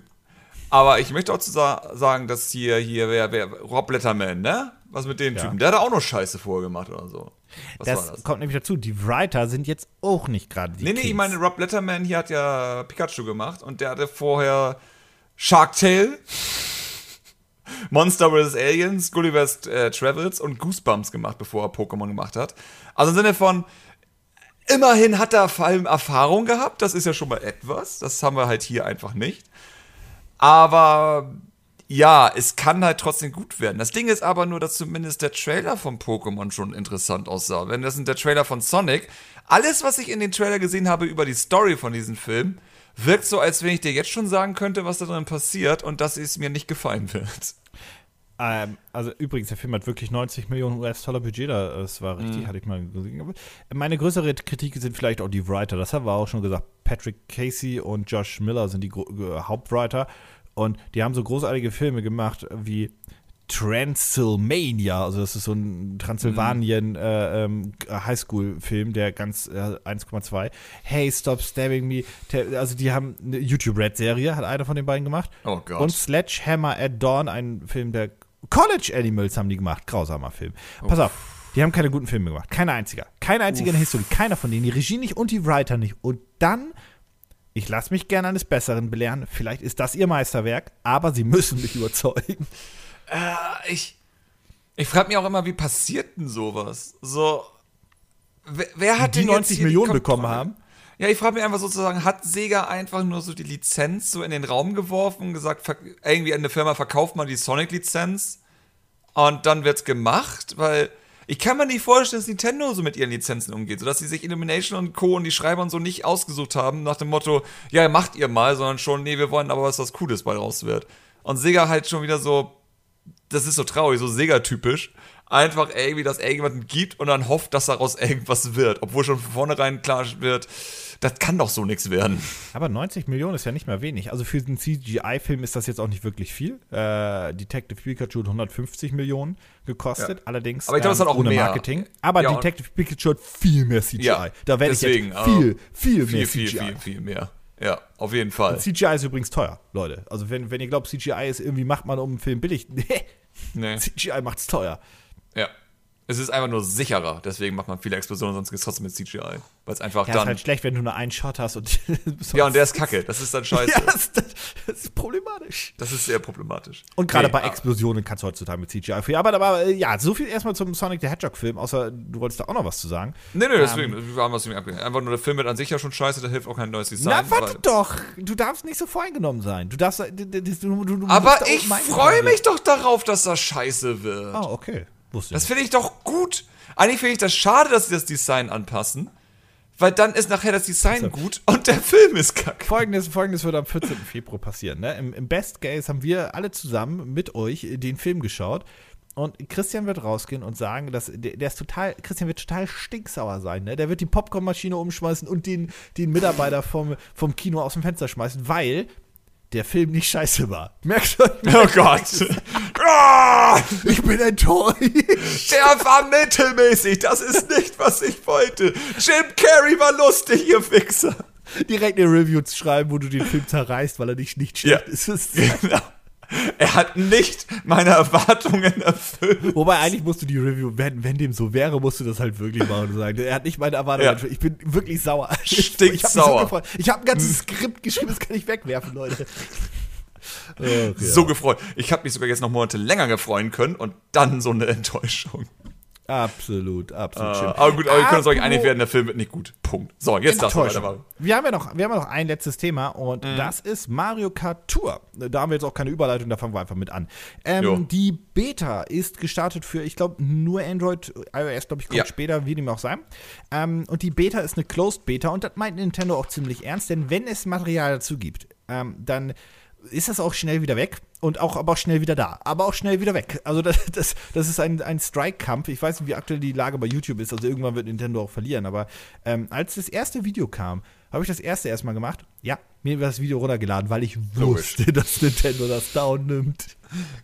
Aber ich möchte auch zu sa- sagen, dass hier, hier wer, wer, Rob Letterman, ne? Was mit dem ja. Typen? Der hat auch noch Scheiße vorgemacht oder so. Was das, war das kommt nämlich dazu. Die Writer sind jetzt auch nicht gerade die Nee, nee, Kings. Ich meine, Rob Letterman hier hat ja Pikachu gemacht und der hatte vorher Shark Tale, Monster versus. Aliens, Gulliver's äh, Travels und Goosebumps gemacht, bevor er Pokémon gemacht hat. Also im Sinne von, immerhin hat er vor allem Erfahrung gehabt. Das ist ja schon mal etwas. Das haben wir halt hier einfach nicht. Aber ja, es kann halt trotzdem gut werden. Das Ding ist aber nur, dass zumindest der Trailer von Pokémon schon interessant aussah. Wenn das in der Trailer von Sonic, alles, was ich in den Trailer gesehen habe über die Story von diesem Film, wirkt so, als wenn ich dir jetzt schon sagen könnte, was da drin passiert und dass es mir nicht gefallen wird. Ähm, also übrigens, der Film hat wirklich neunzig Millionen U S Dollar Budget, das war richtig, mhm. hatte ich mal gesehen. Meine größere Kritik sind vielleicht auch die Writer, das haben wir auch schon gesagt. Patrick Casey und Josh Miller sind die Gro- Hauptwriter und die haben so großartige Filme gemacht wie Transylvania, also das ist so ein Transylvanien mhm. äh, ähm, Highschool-Film, der ganz äh, eins Komma zwei. Hey, Stop Stabbing Me. Te- also die haben eine YouTube Red-Serie, hat einer von den beiden gemacht. Oh Gott. Und Sledgehammer at Dawn, einen Film der College Animals haben die gemacht. Grausamer Film. Oh. Pass auf, die haben keine guten Filme gemacht. Keiner einziger. Kein einziger Uff. in der Historie. Keiner von denen. Die Regie nicht und die Writer nicht. Und dann ich lasse mich gerne eines Besseren belehren. Vielleicht ist das ihr Meisterwerk, aber sie müssen mich überzeugen. Äh, ich ich frage mich auch immer, wie passiert denn sowas? So, wer, wer hat die denn neunzig Millionen bekommen haben? Ja, ich frage mich einfach sozusagen, hat Sega einfach nur so die Lizenz so in den Raum geworfen und gesagt, ver- irgendwie eine Firma verkauft mal die Sonic-Lizenz und dann wird's gemacht? Weil ich kann mir nicht vorstellen, dass Nintendo so mit ihren Lizenzen umgeht, sodass sie sich Illumination und Co. und die Schreiber und so nicht ausgesucht haben nach dem Motto, ja, macht ihr mal, sondern schon, nee, wir wollen aber was, was Cooles bei raus wird. Und Sega halt schon wieder so, das ist so traurig, so Sega-typisch, einfach irgendwie, dass er jemanden gibt und dann hofft, dass daraus irgendwas wird. Obwohl schon von vornherein klar wird, das kann doch so nichts werden. Aber neunzig Millionen ist ja nicht mal wenig. Also für einen C G I-Film ist das jetzt auch nicht wirklich viel. Äh, Detective Pikachu hat hundertfünfzig Millionen gekostet, ja. allerdings aber ich glaub, ähm, das hat auch ohne mehr. Marketing. Aber ja, Detective Pikachu hat viel mehr C G I. Ja, da werde ich jetzt viel, viel, viel mehr viel, C G I. Viel, viel, viel mehr. Ja, auf jeden Fall. Und C G I ist übrigens teuer, Leute. Also wenn, wenn ihr glaubt, C G I ist irgendwie, macht man um einen Film billig. Nee, nee. C G I macht's teuer. Ja, es ist einfach nur sicherer. Deswegen macht man viele Explosionen, sonst geht's trotzdem mit C G I. Weil's einfach ja, dann... Ja, ist halt schlecht, wenn du nur einen Shot hast und... ja, und der ist kacke. Das ist dann scheiße. Ja, das, das ist problematisch. Das ist sehr problematisch. Und gerade nee, bei Explosionen ah. kannst du heutzutage mit C G I viel arbeiten. Aber ja, so viel erstmal zum Sonic the Hedgehog-Film, außer du wolltest da auch noch was zu sagen. Nee, nee, deswegen ähm, haben wir es nicht abgehört. Einfach nur, der Film wird an sich ja schon scheiße, da hilft auch kein neues Design. Na, warte doch! Du darfst nicht so voreingenommen sein. Du darfst... Du, du, du, aber ich freue mich doch darauf, dass das scheiße wird. Ah, okay. Das finde ich doch gut. Eigentlich finde ich das schade, dass sie das Design anpassen, weil dann ist nachher das Design also gut und der Film ist kacke. Folgendes, Folgendes wird am vierzehnten Februar passieren. Ne? Im, Im Best Case haben wir alle zusammen mit euch den Film geschaut und Christian wird rausgehen und sagen, dass der, der ist total, Christian wird total stinksauer sein. Ne? Der wird die Popcornmaschine umschmeißen und den, den Mitarbeiter vom, vom Kino aus dem Fenster schmeißen, weil der Film nicht scheiße war. Merkst du? Oh Gott. Ich bin enttäuscht. Der war mittelmäßig. Das ist nicht, was ich wollte. Jim Carrey war lustig, ihr Wichser. Direkt eine Review zu schreiben, wo du den Film zerreißt, weil er dich nicht schlecht ja. ist. Genau. Er hat nicht meine Erwartungen erfüllt. Wobei, eigentlich musst du die Review, wenn, wenn dem so wäre, musst du das halt wirklich machen und sagen, er hat nicht meine Erwartungen erfüllt. Ja. Ich bin wirklich sauer. Stinksauer. Ich habe hab ein ganzes Skript geschrieben, das kann ich wegwerfen, Leute. Okay. So gefreut. Ich habe mich sogar jetzt noch Monate länger gefreuen können und dann so eine Enttäuschung. Absolut, absolut. Äh, aber gut, aber wir können uns euch einig werden, der Film wird nicht gut. Punkt. So, jetzt darfst du weitermachen. Wir haben ja noch, wir haben ja noch ein letztes Thema und mhm. das ist Mario Kart Tour. Da haben wir jetzt auch keine Überleitung, da fangen wir einfach mit an. Ähm, die Beta ist gestartet für, ich glaube, nur Android, iOS, glaube ich, kommt ja. später, wie dem auch sei. Ähm, und die Beta ist eine Closed Beta und das meint Nintendo auch ziemlich ernst, denn wenn es Material dazu gibt, ähm, dann ist das auch schnell wieder weg und auch aber auch schnell wieder da, aber auch schnell wieder weg. Also das, das, das ist ein, ein Strike-Kampf. Ich weiß nicht, wie aktuell die Lage bei YouTube ist, also irgendwann wird Nintendo auch verlieren, aber ähm, als das erste Video kam, habe ich das erste erstmal gemacht. Ja, mir war das Video runtergeladen, weil ich wusste, Logisch. dass Nintendo das down nimmt.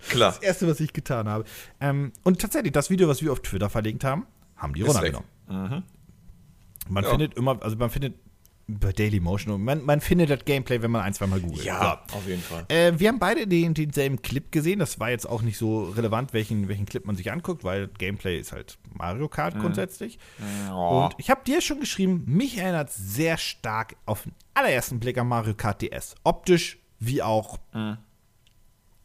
Klar. Das erste, was ich getan habe. Ähm, und tatsächlich, das Video, was wir auf Twitter verlinkt haben, haben die ist runtergenommen. Mhm. Man ja. findet immer, also man findet bei Dailymotion. Man, man findet das Gameplay, wenn man ein, zweimal googelt. Ja, so. Auf jeden Fall. Äh, wir haben beide den, denselben Clip gesehen. Das war jetzt auch nicht so relevant, welchen, welchen Clip man sich anguckt, weil Gameplay ist halt Mario Kart mhm. grundsätzlich. Oh. Und ich habe dir schon geschrieben, mich erinnert sehr stark auf den allerersten Blick an Mario Kart D S. Optisch wie auch mhm.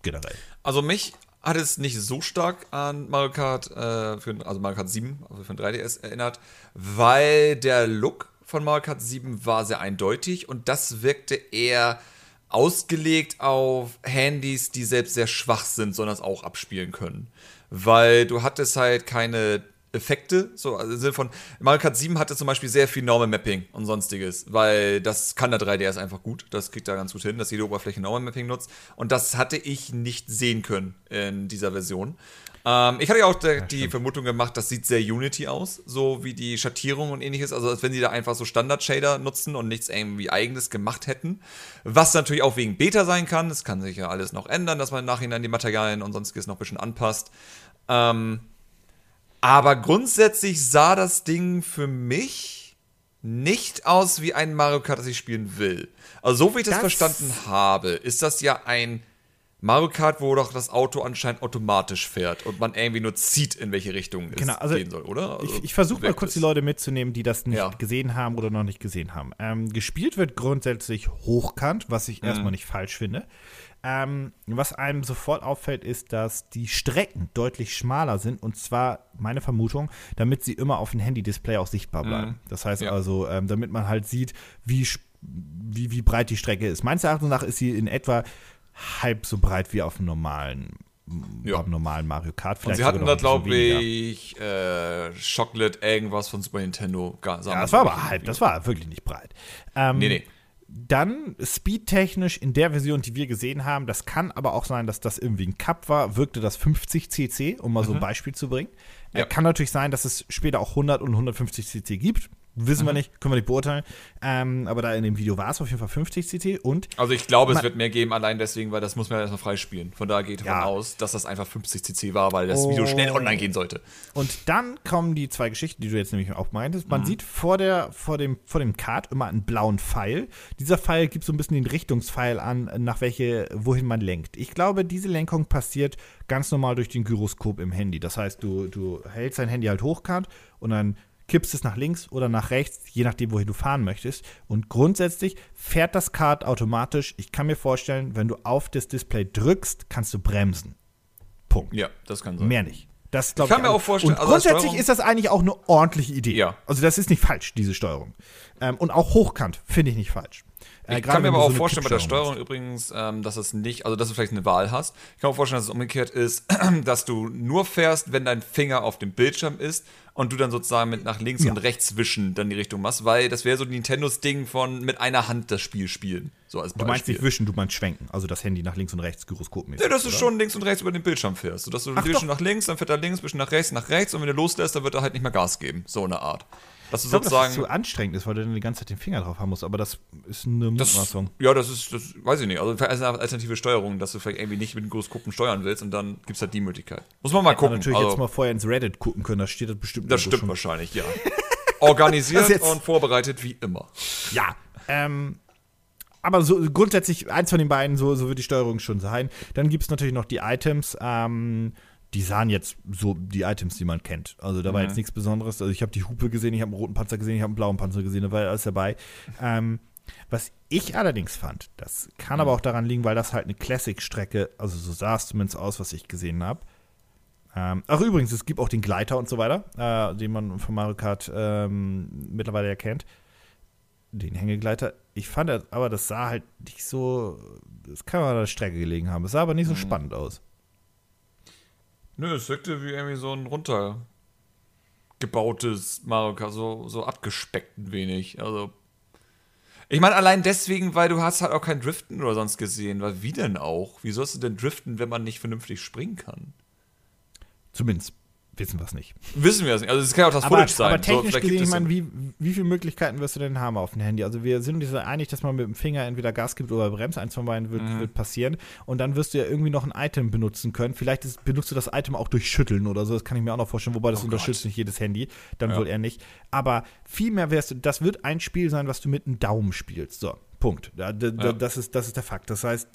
generell. Also mich hat es nicht so stark an Mario Kart, äh, für, also Mario Kart sieben, also für den drei D S erinnert, weil der Look von Mario Kart sieben war sehr eindeutig und das wirkte eher ausgelegt auf Handys, die selbst sehr schwach sind, sondern es auch abspielen können. Weil du hattest halt keine Effekte, so, also im Sinne von, Mario Kart sieben hatte zum Beispiel sehr viel Normal Mapping und sonstiges, weil das kann der drei D S einfach gut, das kriegt da ganz gut hin, dass jede Oberfläche Normal Mapping nutzt, und das hatte ich nicht sehen können in dieser Version. Ähm, ich hatte ja auch de- ja, die Vermutung gemacht, das sieht sehr Unity aus, so wie die Schattierung und ähnliches, also als wenn sie da einfach so Standard-Shader nutzen und nichts irgendwie Eigenes gemacht hätten, was natürlich auch wegen Beta sein kann, es kann sich ja alles noch ändern, dass man im Nachhinein die Materialien und sonstiges noch ein bisschen anpasst. Ähm, Aber grundsätzlich sah das Ding für mich nicht aus wie ein Mario Kart, das ich spielen will. Also so wie ich das, das verstanden habe, ist das ja ein Mario Kart, wo doch das Auto anscheinend automatisch fährt und man irgendwie nur zieht, in welche Richtung es genau, also gehen soll, oder? Also ich ich versuche mal kurz die Leute mitzunehmen, die das nicht ja. gesehen haben oder noch nicht gesehen haben. Ähm, gespielt wird grundsätzlich hochkant, was ich mhm. erstmal nicht falsch finde. Ähm, was einem sofort auffällt, ist, dass die Strecken deutlich schmaler sind, und zwar, meine Vermutung, damit sie immer auf dem Handy-Display auch sichtbar bleiben. Mhm. Das heißt ja. also, ähm, damit man halt sieht, wie, wie, wie breit die Strecke ist. Meines Erachtens nach ist sie in etwa halb so breit wie auf dem normalen, ja. auf dem normalen Mario Kart. Vielleicht, und sie hatten da, glaube ich, äh, Chocolate irgendwas von Super Nintendo. Gar, ja, das war aber halb, das war wirklich nicht breit. Ähm, nee, nee. Dann speedtechnisch in der Version, die wir gesehen haben, das kann aber auch sein, dass das irgendwie ein Cup war, wirkte das fünfzig cc, um mal mhm. so ein Beispiel zu bringen. Ja. Kann natürlich sein, dass es später auch hundert und hundertfünfzig cc gibt. Wissen mhm. wir nicht, können wir nicht beurteilen. Ähm, aber da in dem Video war es auf jeden Fall fünfzig cc. Und also ich glaube, man, es wird mehr geben, allein deswegen, weil das muss man ja erstmal freispielen. Von daher geht davon ja. aus, dass das einfach fünfzig cc war, weil das oh. Video schnell online gehen sollte. Und dann kommen die zwei Geschichten, die du jetzt nämlich auch meintest. Man mhm. sieht vor, der, vor, dem, vor dem Kart immer einen blauen Pfeil. Dieser Pfeil gibt so ein bisschen den Richtungspfeil an, nach welche, wohin man lenkt. Ich glaube, diese Lenkung passiert ganz normal durch den Gyroskop im Handy. Das heißt, du, du hältst dein Handy halt hochkant und dann kippst es nach links oder nach rechts, je nachdem, wohin du fahren möchtest. Und grundsätzlich fährt das Kart automatisch. Ich kann mir vorstellen, wenn du auf das Display drückst, kannst du bremsen. Punkt. Ja, das kann sein. Mehr nicht. Das glaub ich kann ich mir auch vorstellen. Und grundsätzlich also ist das eigentlich auch eine ordentliche Idee. Ja. Also das ist nicht falsch, diese Steuerung. Ähm, und auch hochkant finde ich nicht falsch. Äh, ich kann mir aber auch so vorstellen bei der Steuerung hast. übrigens, ähm, dass es nicht, also dass du vielleicht eine Wahl hast. Ich kann mir vorstellen, dass es umgekehrt ist, dass du nur fährst, wenn dein Finger auf dem Bildschirm ist und du dann sozusagen mit nach links ja. und rechts wischen dann die Richtung machst, weil das wäre so Nintendos Ding von mit einer Hand das Spiel spielen. So als Beispiel. Du meinst nicht wischen, du meinst schwenken, also das Handy nach links und rechts gyroskopmäßig. Ja, dass du oder? schon links und rechts über den Bildschirm fährst, sodass du wischen nach links, dann fährt er links, wischen nach rechts, nach rechts, und wenn du loslässt, dann wird er halt nicht mehr Gas geben, so eine Art. Dass du ich glaube, dass das zu anstrengend ist, weil du dann die ganze Zeit den Finger drauf haben musst. Aber das ist eine Mutmaßung. Ja, das ist, das weiß ich nicht. Also als eine alternative Steuerung, dass du vielleicht irgendwie nicht mit den Gyroskopen steuern willst, und dann gibt es halt die Möglichkeit. Muss man mal gucken. Man natürlich also, jetzt mal vorher ins Reddit gucken können, da steht das bestimmt. Das stimmt schon. Wahrscheinlich, ja. Organisiert und vorbereitet wie immer. Ja, ähm... aber so grundsätzlich, eins von den beiden, so, so wird die Steuerung schon sein. Dann gibt es natürlich noch die Items, ähm... die sahen jetzt so die Items, die man kennt. Also da war mhm. jetzt nichts Besonderes. Also ich habe die Hupe gesehen, ich habe einen roten Panzer gesehen, ich habe einen blauen Panzer gesehen, da war alles dabei. Ähm, was ich allerdings fand, das kann mhm. aber auch daran liegen, weil das halt eine Classic-Strecke, also so sah es zumindest aus, was ich gesehen habe. Ähm, ach übrigens, es gibt auch den Gleiter und so weiter, äh, den man von Mario Kart ähm, mittlerweile erkennt. Den Hängegleiter. Ich fand aber, das sah halt nicht so, das kann man an der Strecke gelegen haben. Es sah aber nicht so mhm. spannend aus. Nö, es wirkte wie irgendwie so ein runtergebautes Mario Kart, so, so abgespeckt ein wenig. Also, ich meine, allein deswegen, weil du hast halt auch kein Driften oder sonst gesehen. Weil wie denn auch? Wie sollst du denn driften, wenn man nicht vernünftig springen kann? Zumindest wissen wir es nicht. Wissen wir es nicht. Also es kann ja auch das aber, Footage sein. Aber technisch so, gesehen, ich meine, wie, wie viele Möglichkeiten wirst du denn haben auf dem Handy? Also wir sind uns einig, dass man mit dem Finger entweder Gas gibt oder bremst. Eins von beiden wird, mhm. wird passieren. Und dann wirst du ja irgendwie noch ein Item benutzen können. Vielleicht ist, benutzt du das Item auch durch Schütteln oder so. Das kann ich mir auch noch vorstellen. Wobei das oh unterstützt Gott. nicht jedes Handy. Dann ja. wohl eher nicht. Aber vielmehr wärst du, das wird ein Spiel sein, was du mit einem Daumen spielst. So, Punkt. Da, da, ja. das, ist, das ist der Fakt. Das heißt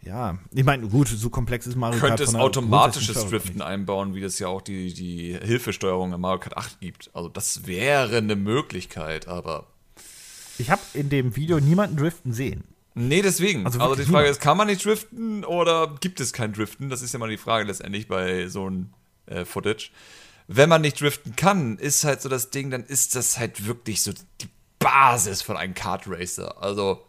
Ja, ich meine, gut, so komplex ist Mario Kart. Könnte es automatisches Driften einbauen, wie das ja auch die, die Hilfesteuerung in Mario Kart acht gibt. Also das wäre eine Möglichkeit, aber ich habe in dem Video niemanden driften sehen. Nee, deswegen. Also, also die Frage niemand. ist, kann man nicht driften oder gibt es kein Driften? Das ist ja mal die Frage letztendlich bei so einem äh, Footage. Wenn man nicht driften kann, ist halt so das Ding, dann ist das halt wirklich so die Basis von einem Kart Racer. Also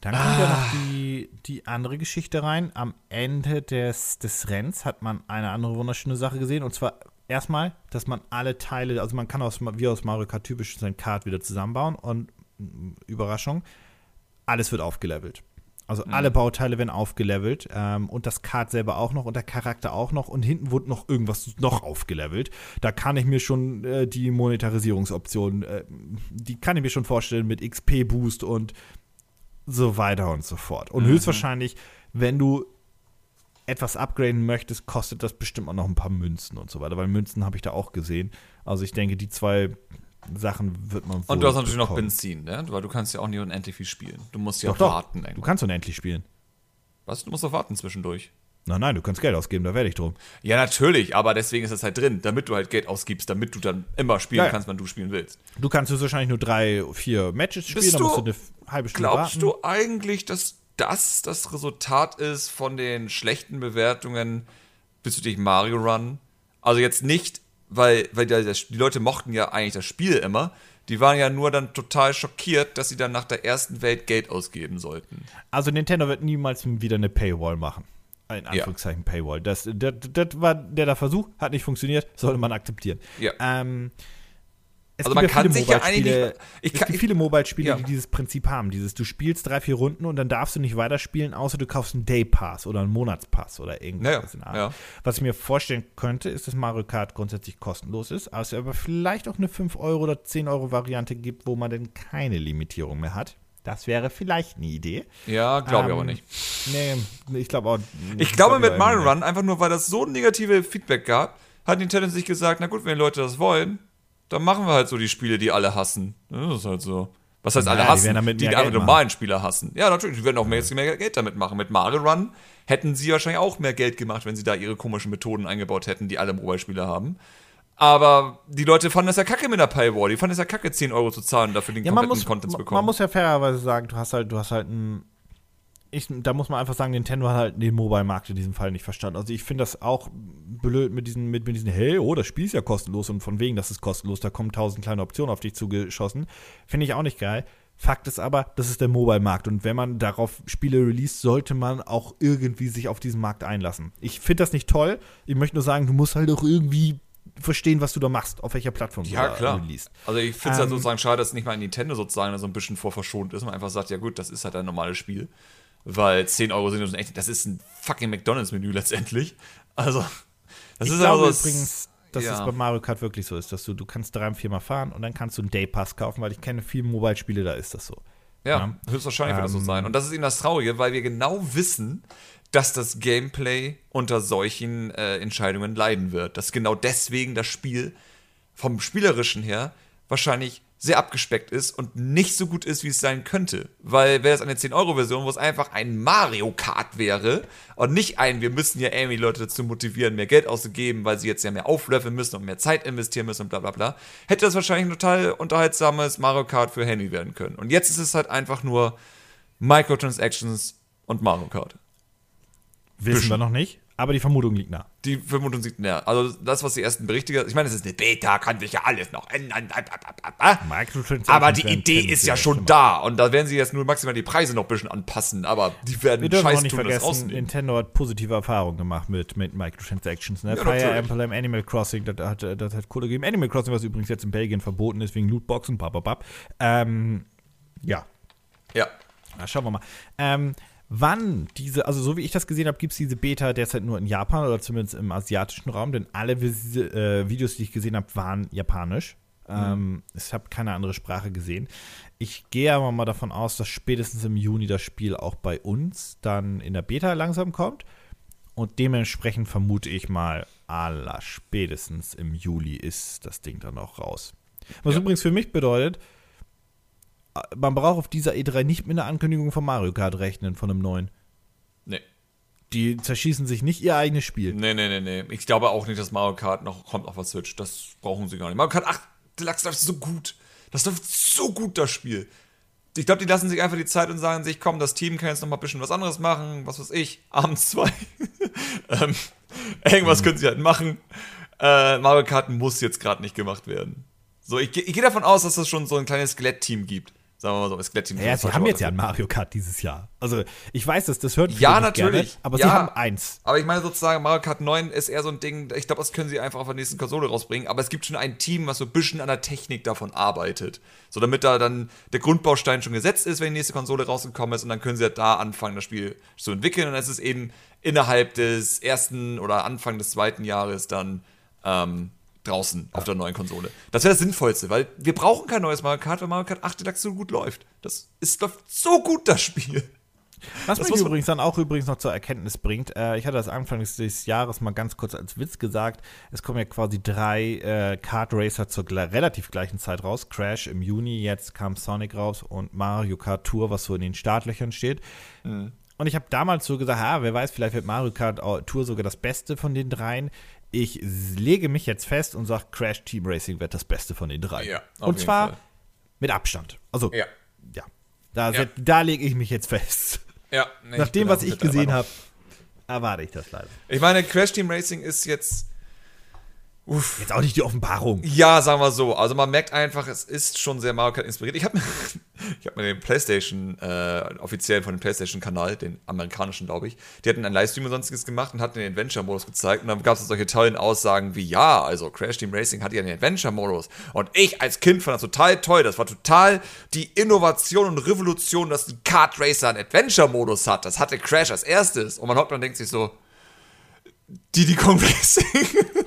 Dann kommt ah. ja noch die, die andere Geschichte rein. Am Ende des, des Renns hat man eine andere wunderschöne Sache gesehen. Und zwar erstmal, dass man alle Teile, also man kann aus, wie aus Mario Kart typisch sein Kart wieder zusammenbauen. Und Überraschung, alles wird aufgelevelt. Also mhm. alle Bauteile werden aufgelevelt. Ähm, und das Kart selber auch noch und der Charakter auch noch. Und hinten wurde noch irgendwas noch aufgelevelt. Da kann ich mir schon äh, die Monetarisierungsoption, äh, die kann ich mir schon vorstellen mit X P-Boost und so weiter und so fort. Und mhm. höchstwahrscheinlich, wenn du etwas upgraden möchtest, kostet das bestimmt auch noch ein paar Münzen und so weiter. Weil Münzen habe ich da auch gesehen. Also ich denke, die zwei Sachen wird man wohl Und du hast natürlich bekommen. Noch Benzin, ne? Weil du kannst ja auch nicht unendlich viel spielen. Du musst ja doch, auch warten. Doch. Du kannst unendlich spielen. Was? Du musst doch warten zwischendurch. Nein, nein, du kannst Geld ausgeben, da werde ich drum. Ja, natürlich, aber deswegen ist das halt drin, damit du halt Geld ausgibst, damit du dann immer spielen ja. kannst, wann du spielen willst. Du kannst jetzt wahrscheinlich nur drei, vier Matches spielen, Bist dann musst du eine halbe Stunde glaubst warten. Glaubst du eigentlich, dass das das Resultat ist von den schlechten Bewertungen bezüglich Mario Run? Also jetzt nicht, weil, weil die Leute mochten ja eigentlich das Spiel immer, die waren ja nur dann total schockiert, dass sie dann nach der ersten Welt Geld ausgeben sollten. Also Nintendo wird niemals wieder eine Paywall machen. In Anführungszeichen ja. Paywall. Das, das, das war der, der Versuch, hat nicht funktioniert, sollte man akzeptieren. Ja. Ähm, es also gibt man ja viele kann sich ja eigentlich ich Es kann, gibt viele Mobile-Spiele, ja. die dieses Prinzip haben. Dieses, du spielst drei, vier Runden und dann darfst du nicht weiterspielen, außer du kaufst einen Day-Pass oder einen Monatspass oder irgendwas. Naja, ja. Was ich mir vorstellen könnte, ist, dass Mario Kart grundsätzlich kostenlos ist, aber es aber vielleicht auch eine fünf Euro oder zehn Euro Variante gibt, wo man dann keine Limitierung mehr hat. Das wäre vielleicht eine Idee. Ja, glaube ich ähm, aber nicht. Nee, ich glaube auch nicht. Ich glaube mit Mario Run, einfach nur, weil das so negative Feedback gab, hat Nintendo sich gesagt, na gut, wenn die Leute das wollen, dann machen wir halt so die Spiele, die alle hassen. Das ist halt so. Was heißt ja, alle hassen? Die, damit die, die alle normalen Spieler hassen. Ja, natürlich, die werden auch mehr, mehr Geld damit machen. Mit Mario Run hätten sie wahrscheinlich auch mehr Geld gemacht, wenn sie da ihre komischen Methoden eingebaut hätten, die alle Mobile-Spieler haben. Aber die Leute fanden das ja kacke mit der Paywall. Die fanden es ja kacke, zehn Euro zu zahlen, dafür den ja, kompletten muss, Content zu bekommen. Man muss ja fairerweise sagen, du hast halt, du hast halt ein. Ich, da muss man einfach sagen, Nintendo hat halt den Mobile-Markt in diesem Fall nicht verstanden. Also ich finde das auch blöd mit diesen, mit, mit diesen, hey, oh, das Spiel ist ja kostenlos und von wegen, das ist kostenlos, da kommen tausend kleine Optionen auf dich zugeschossen. Finde ich auch nicht geil. Fakt ist aber, das ist der Mobile-Markt. Und wenn man darauf Spiele released, sollte man auch irgendwie sich auf diesen Markt einlassen. Ich finde das nicht toll. Ich möchte nur sagen, du musst halt auch irgendwie verstehen, was du da machst, auf welcher Plattform ja, du da liest. Also ich finde es ähm, halt sozusagen schade, dass nicht mal Nintendo sozusagen so ein bisschen vorverschont ist und einfach sagt, ja gut, das ist halt ein normales Spiel, weil zehn Euro sind echt, das ist ein fucking McDonalds-Menü letztendlich. Also, das ich ist glaube also übrigens, dass ja. es bei Mario Kart wirklich so ist, dass du, du kannst drei, viermal fahren und dann kannst du einen Day-Pass kaufen, weil ich kenne viele Mobile-Spiele, da ist das so. Ja, ja. höchstwahrscheinlich ähm, wird das so sein. Und das ist eben das Traurige, weil wir genau wissen, dass das Gameplay unter solchen äh, Entscheidungen leiden wird. Dass genau deswegen das Spiel vom Spielerischen her wahrscheinlich sehr abgespeckt ist und nicht so gut ist, wie es sein könnte. Weil wäre es eine zehn Euro Version, wo es einfach ein Mario Kart wäre und nicht ein, wir müssen ja irgendwie Leute dazu motivieren, mehr Geld auszugeben, weil sie jetzt ja mehr auflöffeln müssen und mehr Zeit investieren müssen und bla bla bla, hätte das wahrscheinlich ein total unterhaltsames Mario Kart für Handy werden können. Und jetzt ist es halt einfach nur Microtransactions und Mario Kart. Wissen bisschen. Wir noch nicht, aber die Vermutung liegt nah. Die Vermutung liegt nah. Also das, was die ersten Berichte, ich meine, es ist eine Beta, kann sich ja alles noch ändern. Aber die Idee ist ja schon da. Und da werden sie jetzt nur maximal die Preise noch ein bisschen anpassen. Aber die werden wir scheiß tun, das rausnehmen. Nintendo hat positive Erfahrungen gemacht mit, mit Microtransactions. Ne? Ja, Fire Emblem, Animal Crossing, das hat, das hat Kohle gegeben. Animal Crossing, was übrigens jetzt in Belgien verboten ist, wegen Lootboxen, bababab. Ähm, ja. Ja. Na, schauen wir mal. Ähm, Wann diese, also so wie ich das gesehen habe, gibt es diese Beta derzeit nur in Japan oder zumindest im asiatischen Raum, denn alle Vis- äh, Videos, die ich gesehen habe, waren japanisch. Mhm. Ähm, ich habe keine andere Sprache gesehen. Ich gehe aber mal davon aus, dass spätestens im Juni das Spiel auch bei uns dann in der Beta langsam kommt. Und dementsprechend vermute ich mal, aller spätestens im Juli ist das Ding dann auch raus. Was ja. übrigens für mich bedeutet, man braucht auf dieser E drei nicht mit einer Ankündigung von Mario Kart rechnen, von einem neuen. Nee. Die zerschießen sich nicht ihr eigenes Spiel. Nee, nee, nee, nee. Ich glaube auch nicht, dass Mario Kart noch kommt auf der Switch. Das brauchen sie gar nicht. Mario Kart acht Deluxe läuft so gut. Das läuft so gut, das Spiel. Ich glaube, die lassen sich einfach die Zeit und sagen sich, komm, das Team kann jetzt noch mal ein bisschen was anderes machen. Was weiß ich, abends zwei. ähm, irgendwas mhm. können sie halt machen. Äh, Mario Kart muss jetzt gerade nicht gemacht werden. So, ich, ich gehe davon aus, dass es schon so ein kleines Skelett-Team gibt. Sagen wir mal so, das Skelettchen. Ja, sie haben jetzt ja ein Mario Kart dieses Jahr. Also, ich weiß es, das hört ja natürlich gerne, aber ja, sie haben eins. Aber ich meine sozusagen, Mario Kart neun ist eher so ein Ding, ich glaube, das können sie einfach auf der nächsten Konsole rausbringen. Aber es gibt schon ein Team, was so ein bisschen an der Technik davon arbeitet. So, damit da dann der Grundbaustein schon gesetzt ist, wenn die nächste Konsole rausgekommen ist. Und dann können sie ja da anfangen, das Spiel zu entwickeln. Und es ist eben innerhalb des ersten oder Anfang des zweiten Jahres dann ähm, draußen auf der neuen Konsole. Das wäre das Sinnvollste, weil wir brauchen kein neues Mario Kart, weil Mario Kart acht Deluxe so gut läuft. Das ist, läuft so gut, das Spiel. Was das mich übrigens dann auch übrigens noch zur Erkenntnis bringt, äh, ich hatte das Anfang des Jahres mal ganz kurz als Witz gesagt, es kommen ja quasi drei äh, Kart Racer zur gl- relativ gleichen Zeit raus. Crash im Juni, jetzt kam Sonic raus und Mario Kart Tour, was so in den Startlöchern steht. Mhm. Und ich habe damals so gesagt, ah, wer weiß, vielleicht wird Mario Kart Tour sogar das Beste von den dreien. Ich lege mich jetzt fest und sage, Crash Team Racing wird das Beste von den drei. Ja, und zwar Fall. Mit Abstand. Also, ja. ja. Da, ja. da lege ich mich jetzt fest. Ja, nee, nach dem, was ich gesehen habe, erwarte ich das leider. Ich meine, Crash Team Racing ist jetzt uff. Jetzt auch nicht die Offenbarung. Ja, sagen wir so. Also, man merkt einfach, es ist schon sehr Mario Kart inspiriert. Ich habe mir, hab mir den PlayStation, äh, offiziell von dem PlayStation-Kanal, den amerikanischen, glaube ich, die hatten einen Livestream und sonstiges gemacht und hatten den Adventure-Modus gezeigt. Und dann gab es solche tollen Aussagen wie, ja, also Crash Team Racing hat ja den Adventure-Modus. Und ich als Kind fand das total toll. Das war total die Innovation und Revolution, dass ein Kart-Racer einen Adventure-Modus hat. Das hatte Crash als erstes. Und man hockt und denkt sich so, Diddy Kong Racing.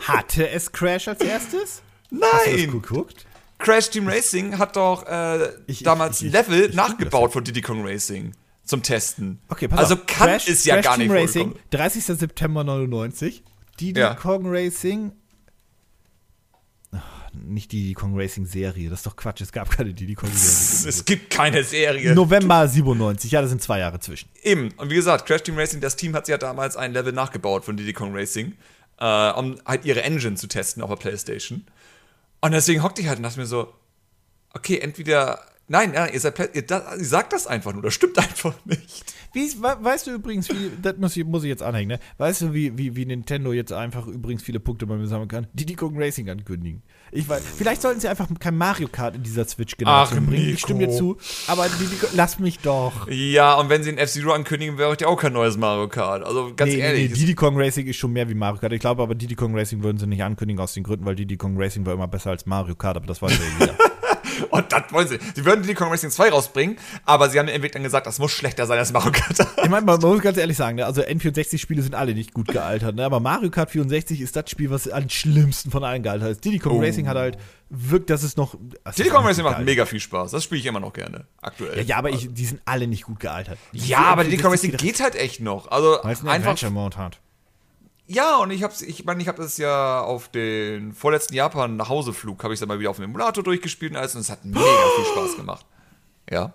Hatte es Crash als erstes? Nein. Hast du das geguckt? Crash Team Racing hat doch äh, ich, damals ich, ich, Level ich, nachgebaut ich, von Diddy Kong Racing zum Testen. Okay, pass also auf. Kann Crash, es ja Crash gar Team nicht Racing, vorgekommen. dreißigster September neunundneunzig. Diddy ja. Kong Racing. Ach, nicht Diddy Kong Racing Serie. Das ist doch Quatsch. Es gab keine Diddy Kong Serie. Es gibt keine Serie. November siebenundneunzig. Ja, da sind zwei Jahre zwischen. Eben. Und wie gesagt, Crash Team Racing, das Team hat ja damals ein Level nachgebaut von Diddy Kong Racing. Äh, um halt ihre Engine zu testen auf der PlayStation. Und deswegen hockte ich halt und dachte mir so, okay, entweder, nein, nein ihr, seid, ihr, das, ihr sagt das einfach nur, das stimmt einfach nicht. Wie, weißt du übrigens, wie, das muss ich, muss ich jetzt anhängen, ne? Weißt du, wie, wie, wie Nintendo jetzt einfach übrigens viele Punkte bei mir sammeln kann? Die Diddy Kong Racing ankündigen. Ich weiß, vielleicht sollten sie einfach kein Mario Kart in dieser Switch-Generation bringen. Nico. Ich stimme dir zu, aber Diddy Kong, lass mich doch. Ja, und wenn sie ein F-Zero ankündigen, wäre ja auch kein neues Mario Kart. Also ganz nee, ehrlich. Nee, Diddy Kong Racing ist schon mehr wie Mario Kart. Ich glaube aber, Diddy Kong Racing würden sie nicht ankündigen aus den Gründen, weil Diddy Kong Racing war immer besser als Mario Kart, aber das weiß ja jeder. Und das wollen sie. Sie würden Diddy Kong Racing zwei rausbringen, aber sie haben den Entwicklern gesagt, das muss schlechter sein als Mario Kart. Ich meine, man muss ganz ehrlich sagen, also N vierundsechzig-Spiele sind alle nicht gut gealtert, ne? Aber Mario Kart vierundsechzig ist das Spiel, was am schlimmsten von allen gealtert ist. Diddy Kong oh. Racing hat halt wirkt, dass es noch. Also Diddy Kong Racing macht gealtert. Mega viel Spaß. Das spiele ich immer noch gerne. Aktuell. Ja, ja aber ich, die sind alle nicht gut gealtert. Die ja, aber Diddy Kong Racing geht halt echt noch. Also einfach Adventure-Mode hat. Ja, und ich hab's, ich meine, ich habe das ja auf den vorletzten Japan-Nachhauseflug, habe ich es dann mal wieder auf dem Emulator durchgespielt und alles, und es hat mega viel Spaß gemacht. Ja.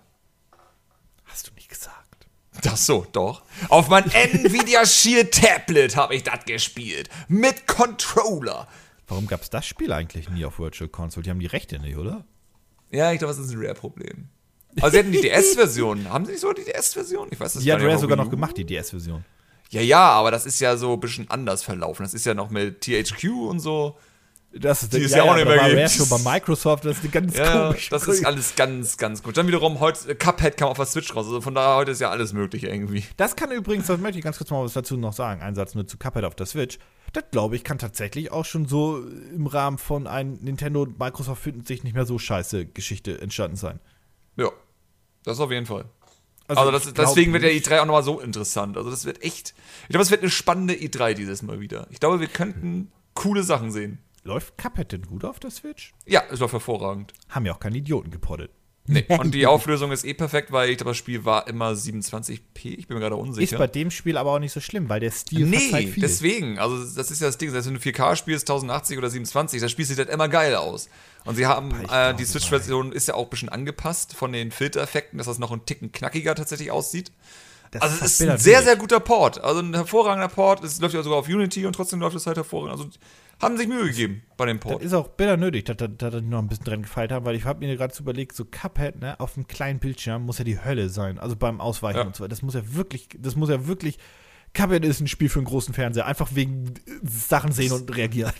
Hast du nicht gesagt. Ach so, doch. Auf mein Nvidia Shield Tablet habe ich das gespielt. Mit Controller. Warum gab's das Spiel eigentlich nie auf Virtual Console? Die haben die Rechte nicht, oder? Ja, ich glaube, das ist ein Rare-Problem. Aber sie hatten die D S-Version. Haben sie nicht so die D S-Version? Ich weiß das gar nicht. Die hat Rare sogar noch gemacht, die D S-Version. Ja, ja, aber das ist ja so ein bisschen anders verlaufen. Das ist ja noch mit T H Q und so. Das ist, die ist ja, ja, ja auch nicht mehr gegeben. Das war schon bei Microsoft, das ist eine ganz ja, komische das ist alles ganz, ganz gut. Dann wiederum, heute Cuphead kam auf der Switch raus. Also von daher, heute ist ja alles möglich irgendwie. Das kann übrigens, das möchte ich ganz kurz mal was dazu noch sagen. Ein Satz nur zu Cuphead auf der Switch. Das, glaube ich, kann tatsächlich auch schon so im Rahmen von einem Nintendo und Microsoft finden sich nicht mehr so scheiße Geschichte entstanden sein. Ja, das auf jeden Fall. Also, also das, deswegen wird ja E drei auch nochmal so interessant. Also das wird echt, ich glaube, es wird eine spannende E drei dieses Mal wieder. Ich glaube, wir könnten coole Sachen sehen. Läuft Cuphead denn gut auf der Switch? Ja, es läuft hervorragend. Haben ja auch keine Idioten gepoddet. Nee, und die Auflösung ist eh perfekt, weil ich glaube, das Spiel war immer siebenundzwanzig p. Ich bin mir gerade unsicher. Ist bei dem Spiel aber auch nicht so schlimm, weil der Stil nee, fast halt viel. Deswegen. Also das ist ja das Ding. Selbst wenn du vier K spielst, tausendachtzig oder siebenundzwanzig, das Spiel sieht halt immer geil aus. Und sie haben, äh, die Switch-Version ist ja auch ein bisschen angepasst von den Filtereffekten, dass das noch ein Ticken knackiger tatsächlich aussieht. Das also es ist ein sehr, sehr guter Port. Also ein hervorragender Port. Es läuft ja sogar auf Unity und trotzdem läuft es halt hervorragend. Also haben sich Mühe gegeben bei dem Port. Das ist auch bitter nötig, dass da noch ein bisschen dran gefeilt haben, weil ich habe mir gerade so überlegt, so Cuphead, ne, auf einem kleinen Bildschirm muss ja die Hölle sein. Also beim Ausweichen ja. und so weiter. Das muss ja wirklich, das muss ja wirklich, Cuphead ist ein Spiel für einen großen Fernseher. Einfach wegen Sachen sehen und reagieren.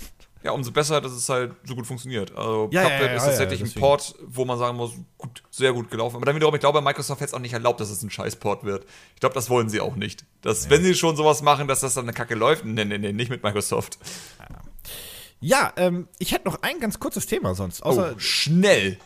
Ja, umso besser, dass es halt so gut funktioniert. Also ja, Cuphead ja, ja, ist tatsächlich ja, ja, ein Port, wo man sagen muss, gut, sehr gut gelaufen. Aber dann wiederum, ich glaube, Microsoft hätte es auch nicht erlaubt, dass es ein Scheißport wird. Ich glaube, das wollen sie auch nicht. Dass, nee. Wenn sie schon sowas machen, dass das dann eine Kacke läuft, nee, nee, nee, nicht mit Microsoft. Ja, ähm, ich hätte noch ein ganz kurzes Thema sonst. Außer oh, schnell.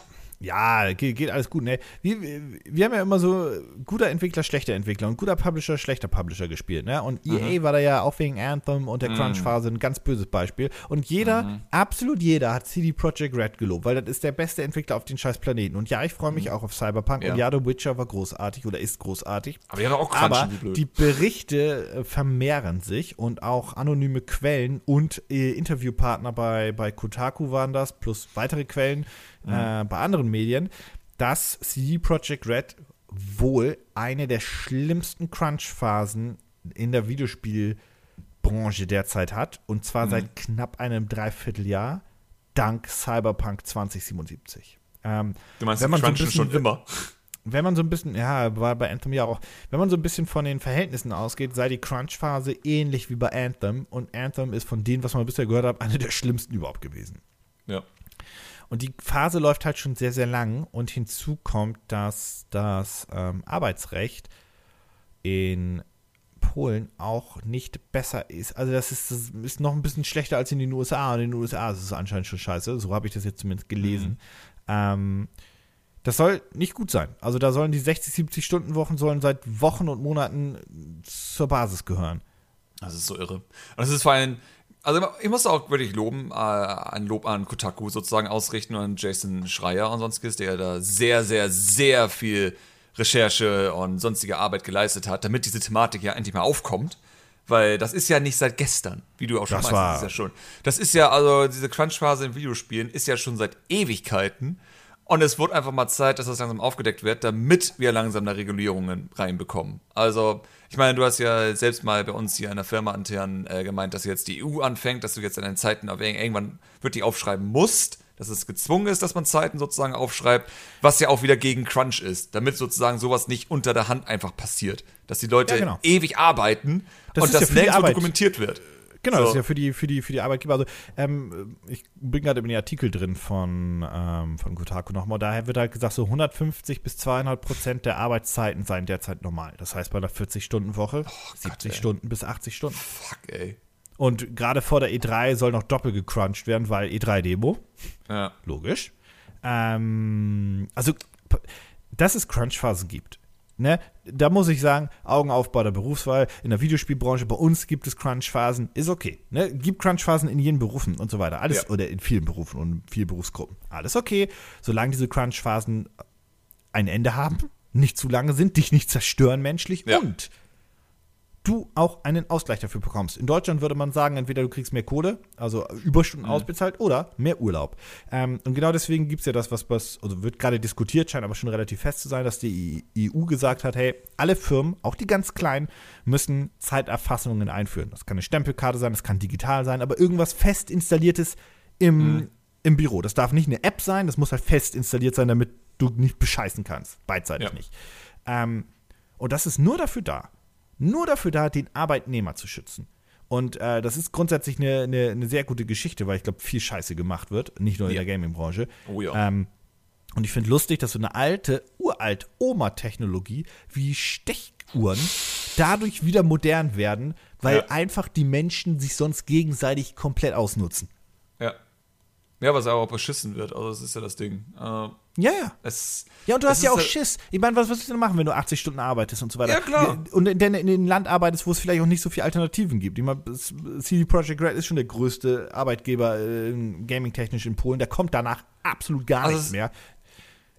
Ja, geht, geht alles gut, ne? Wir, wir haben ja immer so guter Entwickler, schlechter Entwickler und guter Publisher, schlechter Publisher gespielt, ne? Und E A mhm. war da ja auch wegen Anthem und der mhm. Crunch-Phase ein ganz böses Beispiel. Und jeder, mhm. absolut jeder hat C D Projekt Red gelobt, weil das ist der beste Entwickler auf den scheiß Planeten. Und ja, ich freue mich mhm. auch auf Cyberpunk. Ja. Und ja, The Witcher war großartig oder ist großartig. Aber die haben auch Crunch, aber die Berichte vermehren sich und auch anonyme Quellen und äh, Interviewpartner bei, bei Kotaku waren das, plus weitere Quellen. Mhm. Äh, bei anderen Medien, dass C D Projekt Red wohl eine der schlimmsten Crunch-Phasen in der Videospielbranche derzeit hat. Und zwar mhm. seit knapp einem Dreivierteljahr, dank Cyberpunk zwanzig siebenundsiebzig. Ähm, du meinst, wenn man crunchen so bisschen, schon immer? Wenn man so ein bisschen, ja, war bei Anthem ja auch, wenn man so ein bisschen von den Verhältnissen ausgeht, sei die Crunch-Phase ähnlich wie bei Anthem. Und Anthem ist von denen, was man bisher gehört hat, eine der schlimmsten überhaupt gewesen. Ja. Und die Phase läuft halt schon sehr, sehr lang. Und hinzu kommt, dass das ähm, Arbeitsrecht in Polen auch nicht besser ist. Also das ist, das ist noch ein bisschen schlechter als in den U S A. Und in den U S A ist es anscheinend schon scheiße. So habe ich das jetzt zumindest gelesen. Mhm. Ähm, das soll nicht gut sein. Also da sollen die sechzig-, siebzig-Stunden-Wochen sollen seit Wochen und Monaten zur Basis gehören. Das ist so irre. Und das ist vor allem... Also ich muss auch wirklich loben, äh, ein Lob an Kotaku sozusagen ausrichten und an Jason Schreier und sonstiges, der da sehr, sehr, sehr viel Recherche und sonstige Arbeit geleistet hat, damit diese Thematik ja endlich mal aufkommt. Weil das ist ja nicht seit gestern, wie du auch schon meinst. Das ist ja schon. Das ist ja, also diese Crunch-Phase in Videospielen ist ja schon seit Ewigkeiten. Und es wird einfach mal Zeit, dass das langsam aufgedeckt wird, damit wir langsam da Regulierungen reinbekommen. Also, ich meine, du hast ja selbst mal bei uns hier in der Firma intern äh, gemeint, dass jetzt die E U anfängt, dass du jetzt in den Zeiten auf irgendwann wirklich aufschreiben musst, dass es gezwungen ist, dass man Zeiten sozusagen aufschreibt, was ja auch wieder gegen Crunch ist, damit sozusagen sowas nicht unter der Hand einfach passiert. Dass die Leute ja, genau. ewig arbeiten das und das ja nirgendwo dokumentiert wird. Genau, so. Das ist ja für die, für die, für die Arbeitgeber. Also, ähm, ich bin gerade in den Artikel drin von, ähm, von Kotaku nochmal. Daher wird halt gesagt, so hundertfünfzig bis zweihundert Prozent der Arbeitszeiten seien derzeit normal. Das heißt, bei einer vierzig-Stunden-Woche, oh, siebzig Gott, Stunden bis achtzig Stunden. Fuck, ey. Und gerade vor der E drei soll noch doppelt gecrunched werden, weil E drei Demo. Ja. Logisch. Ähm, also, dass es Crunch-Phasen gibt. Ne? Da muss ich sagen, Augen auf bei der Berufswahl, in der Videospielbranche, bei uns gibt es Crunch-Phasen, ist okay. Ne? Gibt Crunch-Phasen in jedem Berufen und so weiter. Alles, ja. Oder in vielen Berufen und vielen Berufsgruppen. Alles okay, solange diese Crunch-Phasen ein Ende haben, nicht zu lange sind, dich nicht zerstören menschlich ja. und du auch einen Ausgleich dafür bekommst. In Deutschland würde man sagen, entweder du kriegst mehr Kohle, also Überstunden mhm. ausbezahlt, oder mehr Urlaub. Ähm, und genau deswegen gibt es ja das, was, was also wird gerade diskutiert, scheint aber schon relativ fest zu sein, dass die E U gesagt hat, hey, alle Firmen, auch die ganz kleinen, müssen Zeiterfassungen einführen. Das kann eine Stempelkarte sein, das kann digital sein, aber irgendwas fest installiertes im, mhm. im Büro. Das darf nicht eine App sein, das muss halt fest installiert sein, damit du nicht bescheißen kannst, beidseitig ja. nicht. Ähm, und das ist nur dafür da, Nur dafür da, den Arbeitnehmer zu schützen. Und äh, das ist grundsätzlich eine ne, ne sehr gute Geschichte, weil ich glaube, viel Scheiße gemacht wird, nicht nur in ja. der Gaming-Branche. Oh ja. Ähm, und ich finde lustig, dass so eine alte, uralt Oma-Technologie wie Stechuhren dadurch wieder modern werden, weil ja. einfach die Menschen sich sonst gegenseitig komplett ausnutzen. Ja. Ja, was aber auch beschissen wird. Also, das ist ja das Ding. Äh Ja, ja. Es, ja, und du hast ja auch Schiss. Ich meine, was wirst du denn machen, wenn du achtzig Stunden arbeitest und so weiter? Ja, klar. Und in einem Land arbeitest, wo es vielleicht auch nicht so viele Alternativen gibt. Ich meine, C D Projekt Red ist schon der größte Arbeitgeber äh, gaming-technisch in Polen. Da kommt danach absolut gar also nichts mehr.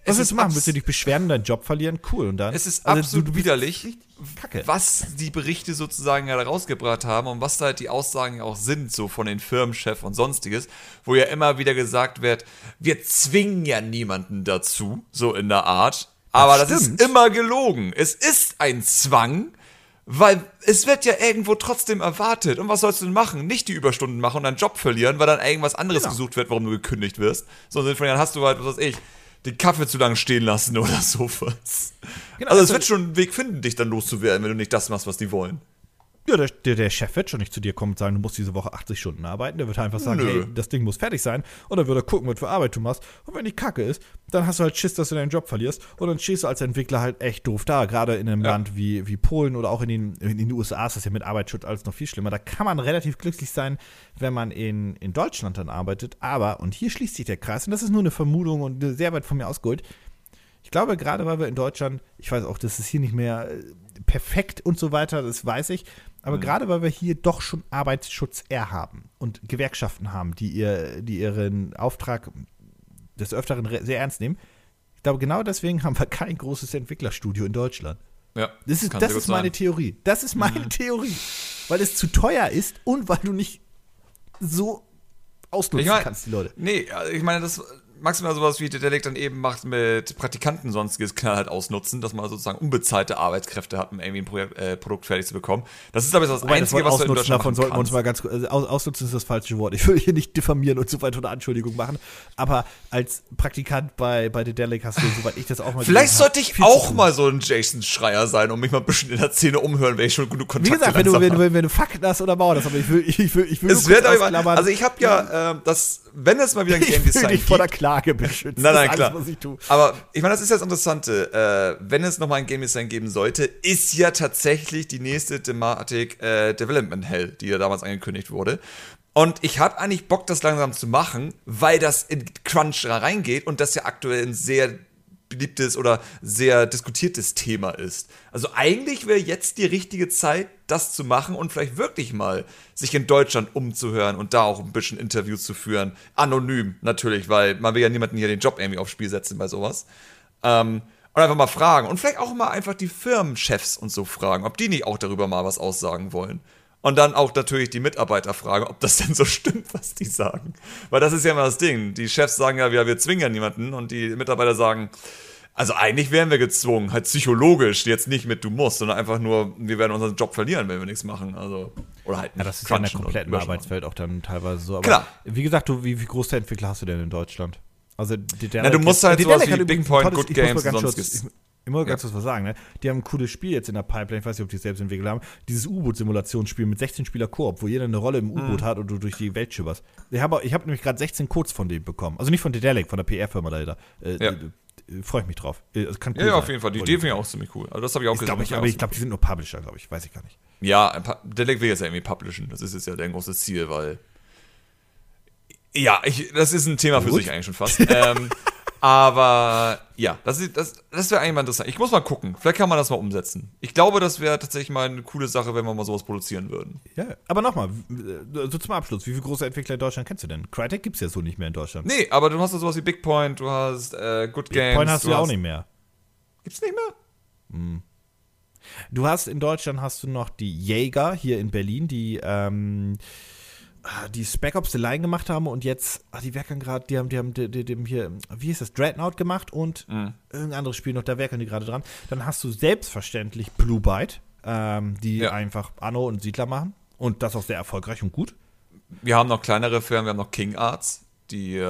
Was willst du machen? Willst du dich beschweren, deinen Job verlieren? Cool. Und dann, es ist also absolut du, du widerlich, Kacke. Was die Berichte sozusagen ja da rausgebracht haben und was da halt die Aussagen ja auch sind, so von den Firmenchefs und Sonstiges, wo ja immer wieder gesagt wird, wir zwingen ja niemanden dazu, so in der Art. Aber das, das ist immer gelogen. Es ist ein Zwang, weil es wird ja irgendwo trotzdem erwartet. Und was sollst du denn machen? Nicht die Überstunden machen und deinen Job verlieren, weil dann irgendwas anderes genau. gesucht wird, warum du gekündigt wirst. Sondern von dann hast du halt, was weiß ich, den Kaffee zu lange stehen lassen oder sowas. Genau, also es wird schon einen Weg finden, dich dann loszuwerden, wenn du nicht das machst, was die wollen. Ja, der, der, der Chef wird schon nicht zu dir kommen und sagen, du musst diese Woche achtzig Stunden arbeiten. Der wird einfach sagen, Nö. hey, das Ding muss fertig sein. Und dann wird er gucken, was für Arbeit du machst. Und wenn die Kacke ist, dann hast du halt Schiss, dass du deinen Job verlierst. Und dann stehst du als Entwickler halt echt doof da. Gerade in einem ja. Land wie, wie Polen oder auch in den, in den U S A ist das ja mit Arbeitsschutz alles noch viel schlimmer. Da kann man relativ glücklich sein, wenn man in, in Deutschland dann arbeitet. Aber, und hier schließt sich der Kreis, und das ist nur eine Vermutung und sehr weit von mir ausgeholt, ich glaube, gerade weil wir in Deutschland, ich weiß auch, das ist hier nicht mehr perfekt und so weiter, das weiß ich, aber mhm. gerade weil wir hier doch schon Arbeitsschutz eher haben und Gewerkschaften haben, die, ihr, die ihren Auftrag des Öfteren sehr ernst nehmen, ich glaube, genau deswegen haben wir kein großes Entwicklerstudio in Deutschland. Ja, das ist, das ist meine Theorie. Das ist meine mhm. Theorie. Weil es zu teuer ist und weil du nicht so ausnutzen ich mein, kannst, die Leute. Nee, ich meine, das maximal sowas wie Dedelec dann eben macht mit Praktikanten sonstiges, kann halt ausnutzen, dass man sozusagen unbezahlte Arbeitskräfte hat, um irgendwie ein Projekt, äh, Produkt fertig zu bekommen. Das ist aber das Wobei, Einzige, das was du in Deutschland davon sollten wir uns mal ganz kurz, also ausnutzen ist das falsche Wort. Ich will hier nicht diffamieren und so weiter oder Anschuldigung machen, aber als Praktikant bei, bei Dedelec hast du, soweit ich das auch mal Vielleicht sollte ich auch mal so ein Jason Schreier sein und mich mal ein bisschen in der Szene umhören, wenn ich schon genug Kontakte habe. Wie gesagt, wenn du, wenn, wenn du Fakten hast oder Bauern hast, aber ich will, ich will, ich will, ich will es wird aber, also ich habe ja, äh, das, wenn es mal wieder ein Game Design gibt. Vor der Klage beschützt. Nein, nein, klar. Alles, was ich tue. Aber ich meine, das ist ja das Interessante. Äh, wenn es nochmal ein Game Design geben sollte, ist ja tatsächlich die nächste Thematik äh, Development Hell, die ja damals angekündigt wurde. Und ich habe eigentlich Bock, das langsam zu machen, weil das in Crunch reingeht und das ja aktuell ein sehr beliebtes oder sehr diskutiertes Thema ist. Also eigentlich wäre jetzt die richtige Zeit, das zu machen und vielleicht wirklich mal sich in Deutschland umzuhören und da auch ein bisschen Interviews zu führen. Anonym natürlich, weil man will ja niemanden hier den Job irgendwie aufs Spiel setzen bei sowas. Ähm, und einfach mal fragen. Und vielleicht auch mal einfach die Firmenchefs und so fragen, ob die nicht auch darüber mal was aussagen wollen. Und dann auch natürlich die Mitarbeiter fragen, ob das denn so stimmt, was die sagen. Weil das ist ja immer das Ding. Die Chefs sagen ja, wir, wir zwingen ja niemanden. Und die Mitarbeiter sagen, also eigentlich wären wir gezwungen, halt psychologisch, jetzt nicht mit du musst, sondern einfach nur, wir werden unseren Job verlieren, wenn wir nichts machen. Also, oder halt nicht. Ja, das ist ja in der kompletten Arbeitswelt auch dann teilweise so. Aber klar. Wie gesagt, du, wie, wie große Entwickler hast du denn in Deutschland? Also, die, der Na, du musst halt sowas wie Big Point, Good Games und sonstiges. Ich muss ganz kurz ja. was sagen, ne? Die haben ein cooles Spiel jetzt in der Pipeline, ich weiß nicht, ob die es selbst entwickelt haben, dieses U-Boot-Simulationsspiel mit sechzehn Spieler Koop, wo jeder eine Rolle im U-Boot mhm. hat und du durch die Welt schipperst. Ich habe ich hab nämlich gerade sechzehn Codes von denen bekommen. Also nicht von Dedelec, von der P R-Firma dahinter. Äh, ja. äh, Freue ich mich drauf. Äh, kann cool ja, ja, auf jeden Fall. Die Idee finde ich auch ziemlich cool. Also das habe ich auch gesagt. Ich, aber ich glaube, die sind nur Publisher, glaube ich. Weiß ich gar nicht. Ja, Dedelec will jetzt ja irgendwie publishen. Das ist jetzt ja dein großes Ziel, weil ja, ich, das ist ein Thema Gut. für sich eigentlich schon fast. ähm, Aber ja, das, das, das wäre eigentlich mal interessant. Ich muss mal gucken. Vielleicht kann man das mal umsetzen. Ich glaube, das wäre tatsächlich mal eine coole Sache, wenn wir mal sowas produzieren würden. Ja, aber nochmal, so zum Abschluss. Wie viele große Entwickler in Deutschland kennst du denn? Crytek gibt es ja so nicht mehr in Deutschland. Nee, aber du hast ja sowas wie Big Point, du hast äh, Good Big Games. Big Point hast du ja auch nicht mehr. Gibt's nicht mehr? Mhm. Du hast in Deutschland hast du noch die Jäger hier in Berlin, die ähm die Spec Ops The Line gemacht haben und jetzt, ach, die werkeln gerade, die haben, die haben, die, die, die hier, wie hieß das, Dreadnought gemacht und mhm. irgendein anderes Spiel noch, da werkeln die gerade dran. Dann hast du selbstverständlich Blue Byte, ähm, die ja. einfach Anno und Siedler machen und das auch sehr erfolgreich und gut. Wir haben noch kleinere Firmen, wir haben noch King Arts, die äh,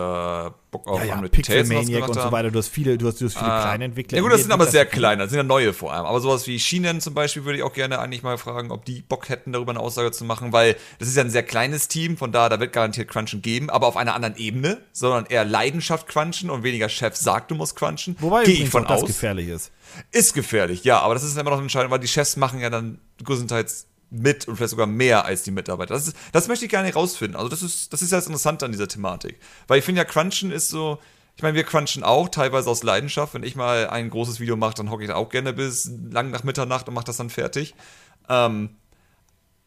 Bock auf ja, ja, Pixel Maniac und so weiter. Du hast viele, du hast, du hast viele äh, kleine Entwickler. Ja gut, das sind aber sehr kleine, das sind ja neue vor allem. Aber sowas wie Shinen zum Beispiel würde ich auch gerne eigentlich mal fragen, ob die Bock hätten, darüber eine Aussage zu machen, weil das ist ja ein sehr kleines Team, von da, da wird garantiert Crunchen geben, aber auf einer anderen Ebene, sondern eher Leidenschaft crunchen und weniger Chef sagt, du musst crunchen. Wobei Geh ich von auch aus. Das gefährlich ist. Ist gefährlich, ja, aber das ist immer noch entscheidend, weil die Chefs machen ja dann größtenteils mit und vielleicht sogar mehr als die Mitarbeiter. Das, ist, das möchte ich gar nicht rausfinden. Also das ist, das ist ja das Interessante an dieser Thematik. Weil ich finde ja, Crunchen ist so, ich meine, wir crunchen auch, teilweise aus Leidenschaft. Wenn ich mal ein großes Video mache, dann hocke ich da auch gerne bis lang nach Mitternacht und mache das dann fertig. Ähm,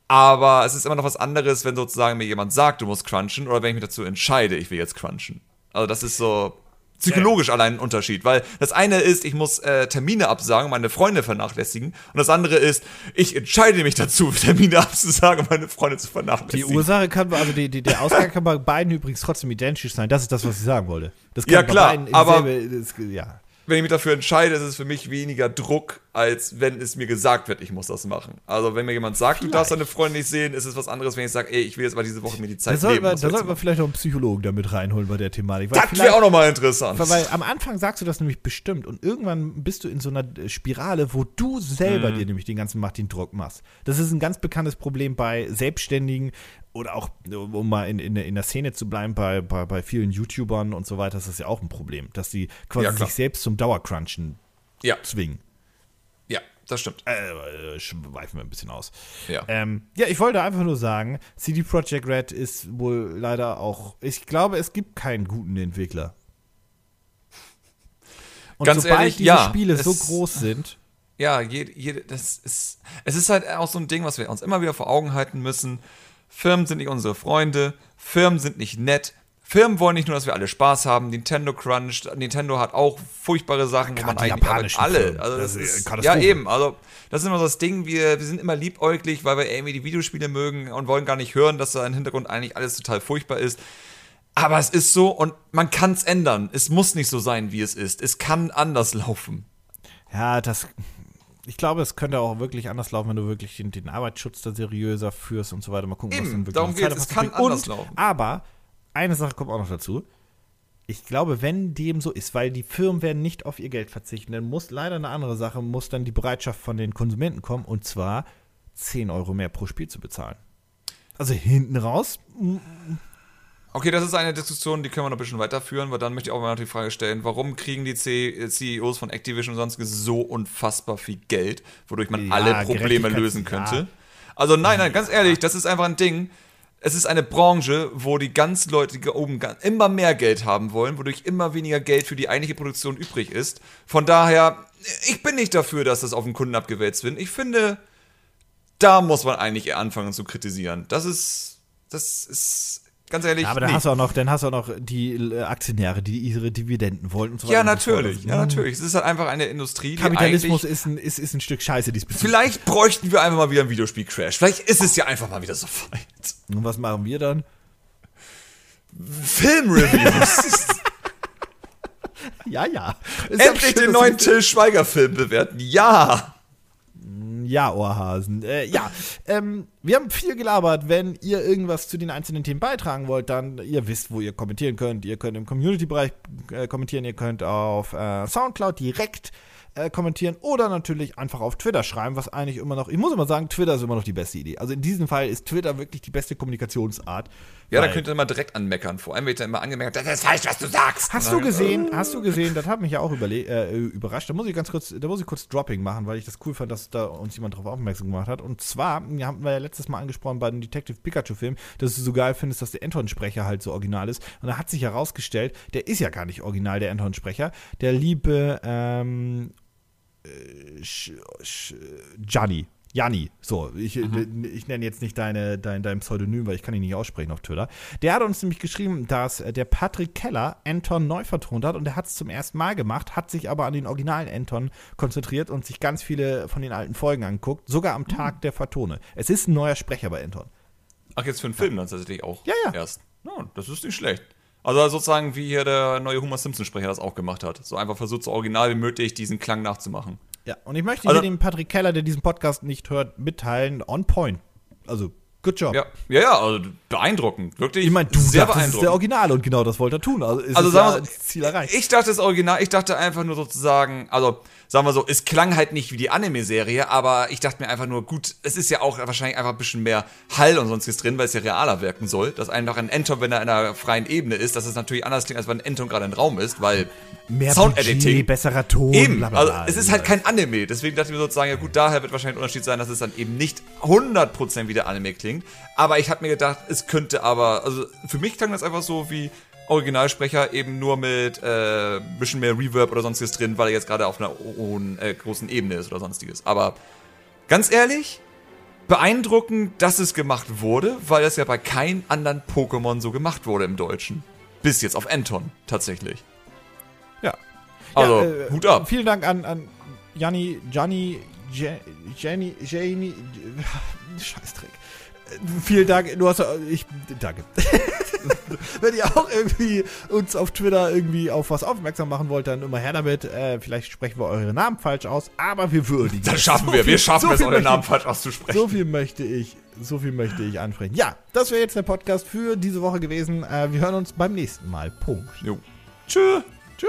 aber es ist immer noch was anderes, wenn sozusagen mir jemand sagt, du musst crunchen, oder wenn ich mich dazu entscheide, ich will jetzt crunchen. Also das ist so psychologisch allein ein Unterschied, weil das eine ist, ich muss äh, Termine absagen, meine Freunde vernachlässigen, und das andere ist, ich entscheide mich dazu, Termine abzusagen, meine Freunde zu vernachlässigen. Die Ursache kann, also die, die, der Ausgang kann bei beiden übrigens trotzdem identisch sein, das ist das, was ich sagen wollte. Das kann ja, klar, bei beiden aber das, ja. wenn ich mich dafür entscheide, ist es für mich weniger Druck, als wenn es mir gesagt wird, ich muss das machen. Also wenn mir jemand sagt, vielleicht, du darfst deine Freunde nicht sehen, ist es was anderes, wenn ich sage, ey, ich will jetzt mal diese Woche mir die Zeit nehmen. Da sollten wir vielleicht noch einen Psychologen damit reinholen bei der Thematik. Weil das wäre auch nochmal interessant. Weil, weil am Anfang sagst du das nämlich bestimmt und irgendwann bist du in so einer Spirale, wo du selber mhm. dir nämlich den ganzen Macht den Druck machst. Das ist ein ganz bekanntes Problem bei Selbstständigen oder auch, um mal in, in, in der Szene zu bleiben, bei, bei, bei vielen YouTubern und so weiter, ist das ja auch ein Problem, dass sie quasi ja, sich selbst zum Dauercrunchen ja. zwingen. Das stimmt. Äh, schweifen wir ein bisschen aus. Ja. Ähm, ja, ich wollte einfach nur sagen, C D Projekt Red ist wohl leider auch, ich glaube, es gibt keinen guten Entwickler. Und ganz sobald ehrlich, diese ja, Spiele es, so groß sind. Ja, jede, jede, das ist, es ist halt auch so ein Ding, was wir uns immer wieder vor Augen halten müssen. Firmen sind nicht unsere Freunde, Firmen sind nicht nett. Firmen wollen nicht nur, dass wir alle Spaß haben. Nintendo Crunch, Nintendo hat auch furchtbare Sachen, ja, wo man eigentlich arbeitet, alle. Also das ist, ja, eben. Also das ist immer so das Ding, wir, wir sind immer liebäuglich, weil wir irgendwie die Videospiele mögen und wollen gar nicht hören, dass da im Hintergrund eigentlich alles total furchtbar ist. Aber es ist so und man kann es ändern. Es muss nicht so sein, wie es ist. Es kann anders laufen. Ja, das. Ich glaube, es könnte auch wirklich anders laufen, wenn du wirklich den, den Arbeitsschutz da seriöser führst und so weiter. Mal gucken, eben, was dann wirklich darum geht es. Es kann anders und, laufen. Aber eine Sache kommt auch noch dazu. Ich glaube, wenn dem so ist, weil die Firmen werden nicht auf ihr Geld verzichten, dann muss leider eine andere Sache, muss dann die Bereitschaft von den Konsumenten kommen, und zwar zehn Euro mehr pro Spiel zu bezahlen. Also hinten raus. Okay, das ist eine Diskussion, die können wir noch ein bisschen weiterführen, weil dann möchte ich auch mal noch die Frage stellen, warum kriegen die C E Os von Activision und sonstiges so unfassbar viel Geld, wodurch man ja, alle Probleme lösen könnte? Ja. Also nein, nein, ganz ehrlich, das ist einfach ein Ding. Es ist eine Branche, wo die ganzen Leute da oben immer mehr Geld haben wollen, wodurch immer weniger Geld für die eigentliche Produktion übrig ist. Von daher, ich bin nicht dafür, dass das auf den Kunden abgewälzt wird. Ich finde, da muss man eigentlich eher anfangen zu kritisieren. Das ist, das ist ganz ehrlich. Ja, aber dann, nee. hast du auch noch, dann hast du auch noch die Aktionäre, die ihre Dividenden wollen und so weiter. Ja, natürlich. Ja, natürlich. Es ist halt einfach eine Industrie, die Kapitalismus ist ein, ist, ist ein Stück Scheiße diesbezüglich. Vielleicht bräuchten wir einfach mal wieder ein Videospiel-Crash. Vielleicht ist es ja einfach mal wieder so weit. Und was machen wir dann? Filmreviews. Ja, ja. Ist endlich den neuen Till Schweiger-Film bewerten. Ja. Ja, Ohrhasen. Äh, ja, ähm, wir haben viel gelabert. Wenn ihr irgendwas zu den einzelnen Themen beitragen wollt, dann, ihr wisst, wo ihr kommentieren könnt. Ihr könnt im Community-Bereich äh, kommentieren. Ihr könnt auf äh, Soundcloud direkt äh, kommentieren oder natürlich einfach auf Twitter schreiben, was eigentlich immer noch, ich muss immer sagen, Twitter ist immer noch die beste Idee. Also in diesem Fall ist Twitter wirklich die beste Kommunikationsart. Ja, da könnt ihr immer direkt anmeckern. Vor allem wird da immer angemerkt, das ist falsch, was du sagst. Hast du gesehen, hast du gesehen, das hat mich ja auch überle- äh, überrascht. Da muss ich ganz kurz, da muss ich kurz Dropping machen, weil ich das cool fand, dass da uns jemand darauf aufmerksam gemacht hat. Und zwar, wir haben wir ja letztes Mal angesprochen bei dem Detective Pikachu-Film, dass du so geil findest, dass der Anton-Sprecher halt so original ist. Und da hat sich herausgestellt, der ist ja gar nicht original, der Anton-Sprecher. Der liebe ähm, Sch- Sch- Gianni. Janni, so, ich, ich nenne jetzt nicht deine, dein, dein Pseudonym, weil ich kann ihn nicht aussprechen auf Twitter. Der hat uns nämlich geschrieben, dass der Patrick Keller Anton neu vertont hat und der hat es zum ersten Mal gemacht, hat sich aber an den originalen Anton konzentriert und sich ganz viele von den alten Folgen anguckt, sogar am Tag mhm. der Vertone. Es ist ein neuer Sprecher bei Anton. Ach, jetzt für einen Film dann tatsächlich auch? Ja, ja. Erst. Ja, das ist nicht schlecht. Also sozusagen wie hier der neue Homer Simpson-Sprecher das auch gemacht hat. So einfach versucht, so original wie möglich diesen Klang nachzumachen. Ja, und ich möchte also, hier dem Patrick Keller, der diesen Podcast nicht hört, mitteilen, on point. Also, good job. Ja, ja, ja, also beeindruckend. Wirklich. Ich meine, du sagst, das ist der Original und genau das wollte er tun. Also, ist also sagen wir so, Ziel erreicht. Ich dachte das Original, ich dachte einfach nur sozusagen, also sagen wir so, es klang halt nicht wie die Anime-Serie, aber ich dachte mir einfach nur, gut, es ist ja auch wahrscheinlich einfach ein bisschen mehr Hall und sonstiges drin, weil es ja realer wirken soll. Dass einfach ein Anton, wenn er in einer freien Ebene ist, dass es natürlich anders klingt, als wenn ein Anton gerade im Raum ist, weil mehr Sound-Editing, besserer Ton, eben, bla bla bla, also es ist halt kein Anime, deswegen dachte ich mir sozusagen, ja gut, daher wird wahrscheinlich ein Unterschied sein, dass es dann eben nicht hundert Prozent wie der Anime klingt, aber ich habe mir gedacht, es könnte aber, also für mich klang das einfach so wie Originalsprecher, eben nur mit äh, bisschen mehr Reverb oder sonstiges drin, weil er jetzt gerade auf einer hohen, äh, großen Ebene ist oder sonstiges, aber ganz ehrlich, beeindruckend, dass es gemacht wurde, weil das ja bei keinem anderen Pokémon so gemacht wurde im Deutschen, bis jetzt auf Anton tatsächlich. Ja, also, ja, äh, Hut ab. Vielen Dank an, an Janni, Gianni, Jenny, Janie, Scheißdreck. Vielen Dank. Du hast, ich danke. Wenn ihr auch irgendwie uns auf Twitter irgendwie auf was aufmerksam machen wollt, dann immer her damit. Äh, vielleicht sprechen wir eure Namen falsch aus, aber wir würdigen. Das schaffen so wir. Viel, wir schaffen so es, eure Namen falsch auszusprechen. So viel möchte ich, so viel möchte ich ansprechen. Ja, das wäre jetzt der Podcast für diese Woche gewesen. Äh, wir hören uns beim nächsten Mal. Punkt. Jo. Tschö. Tschö.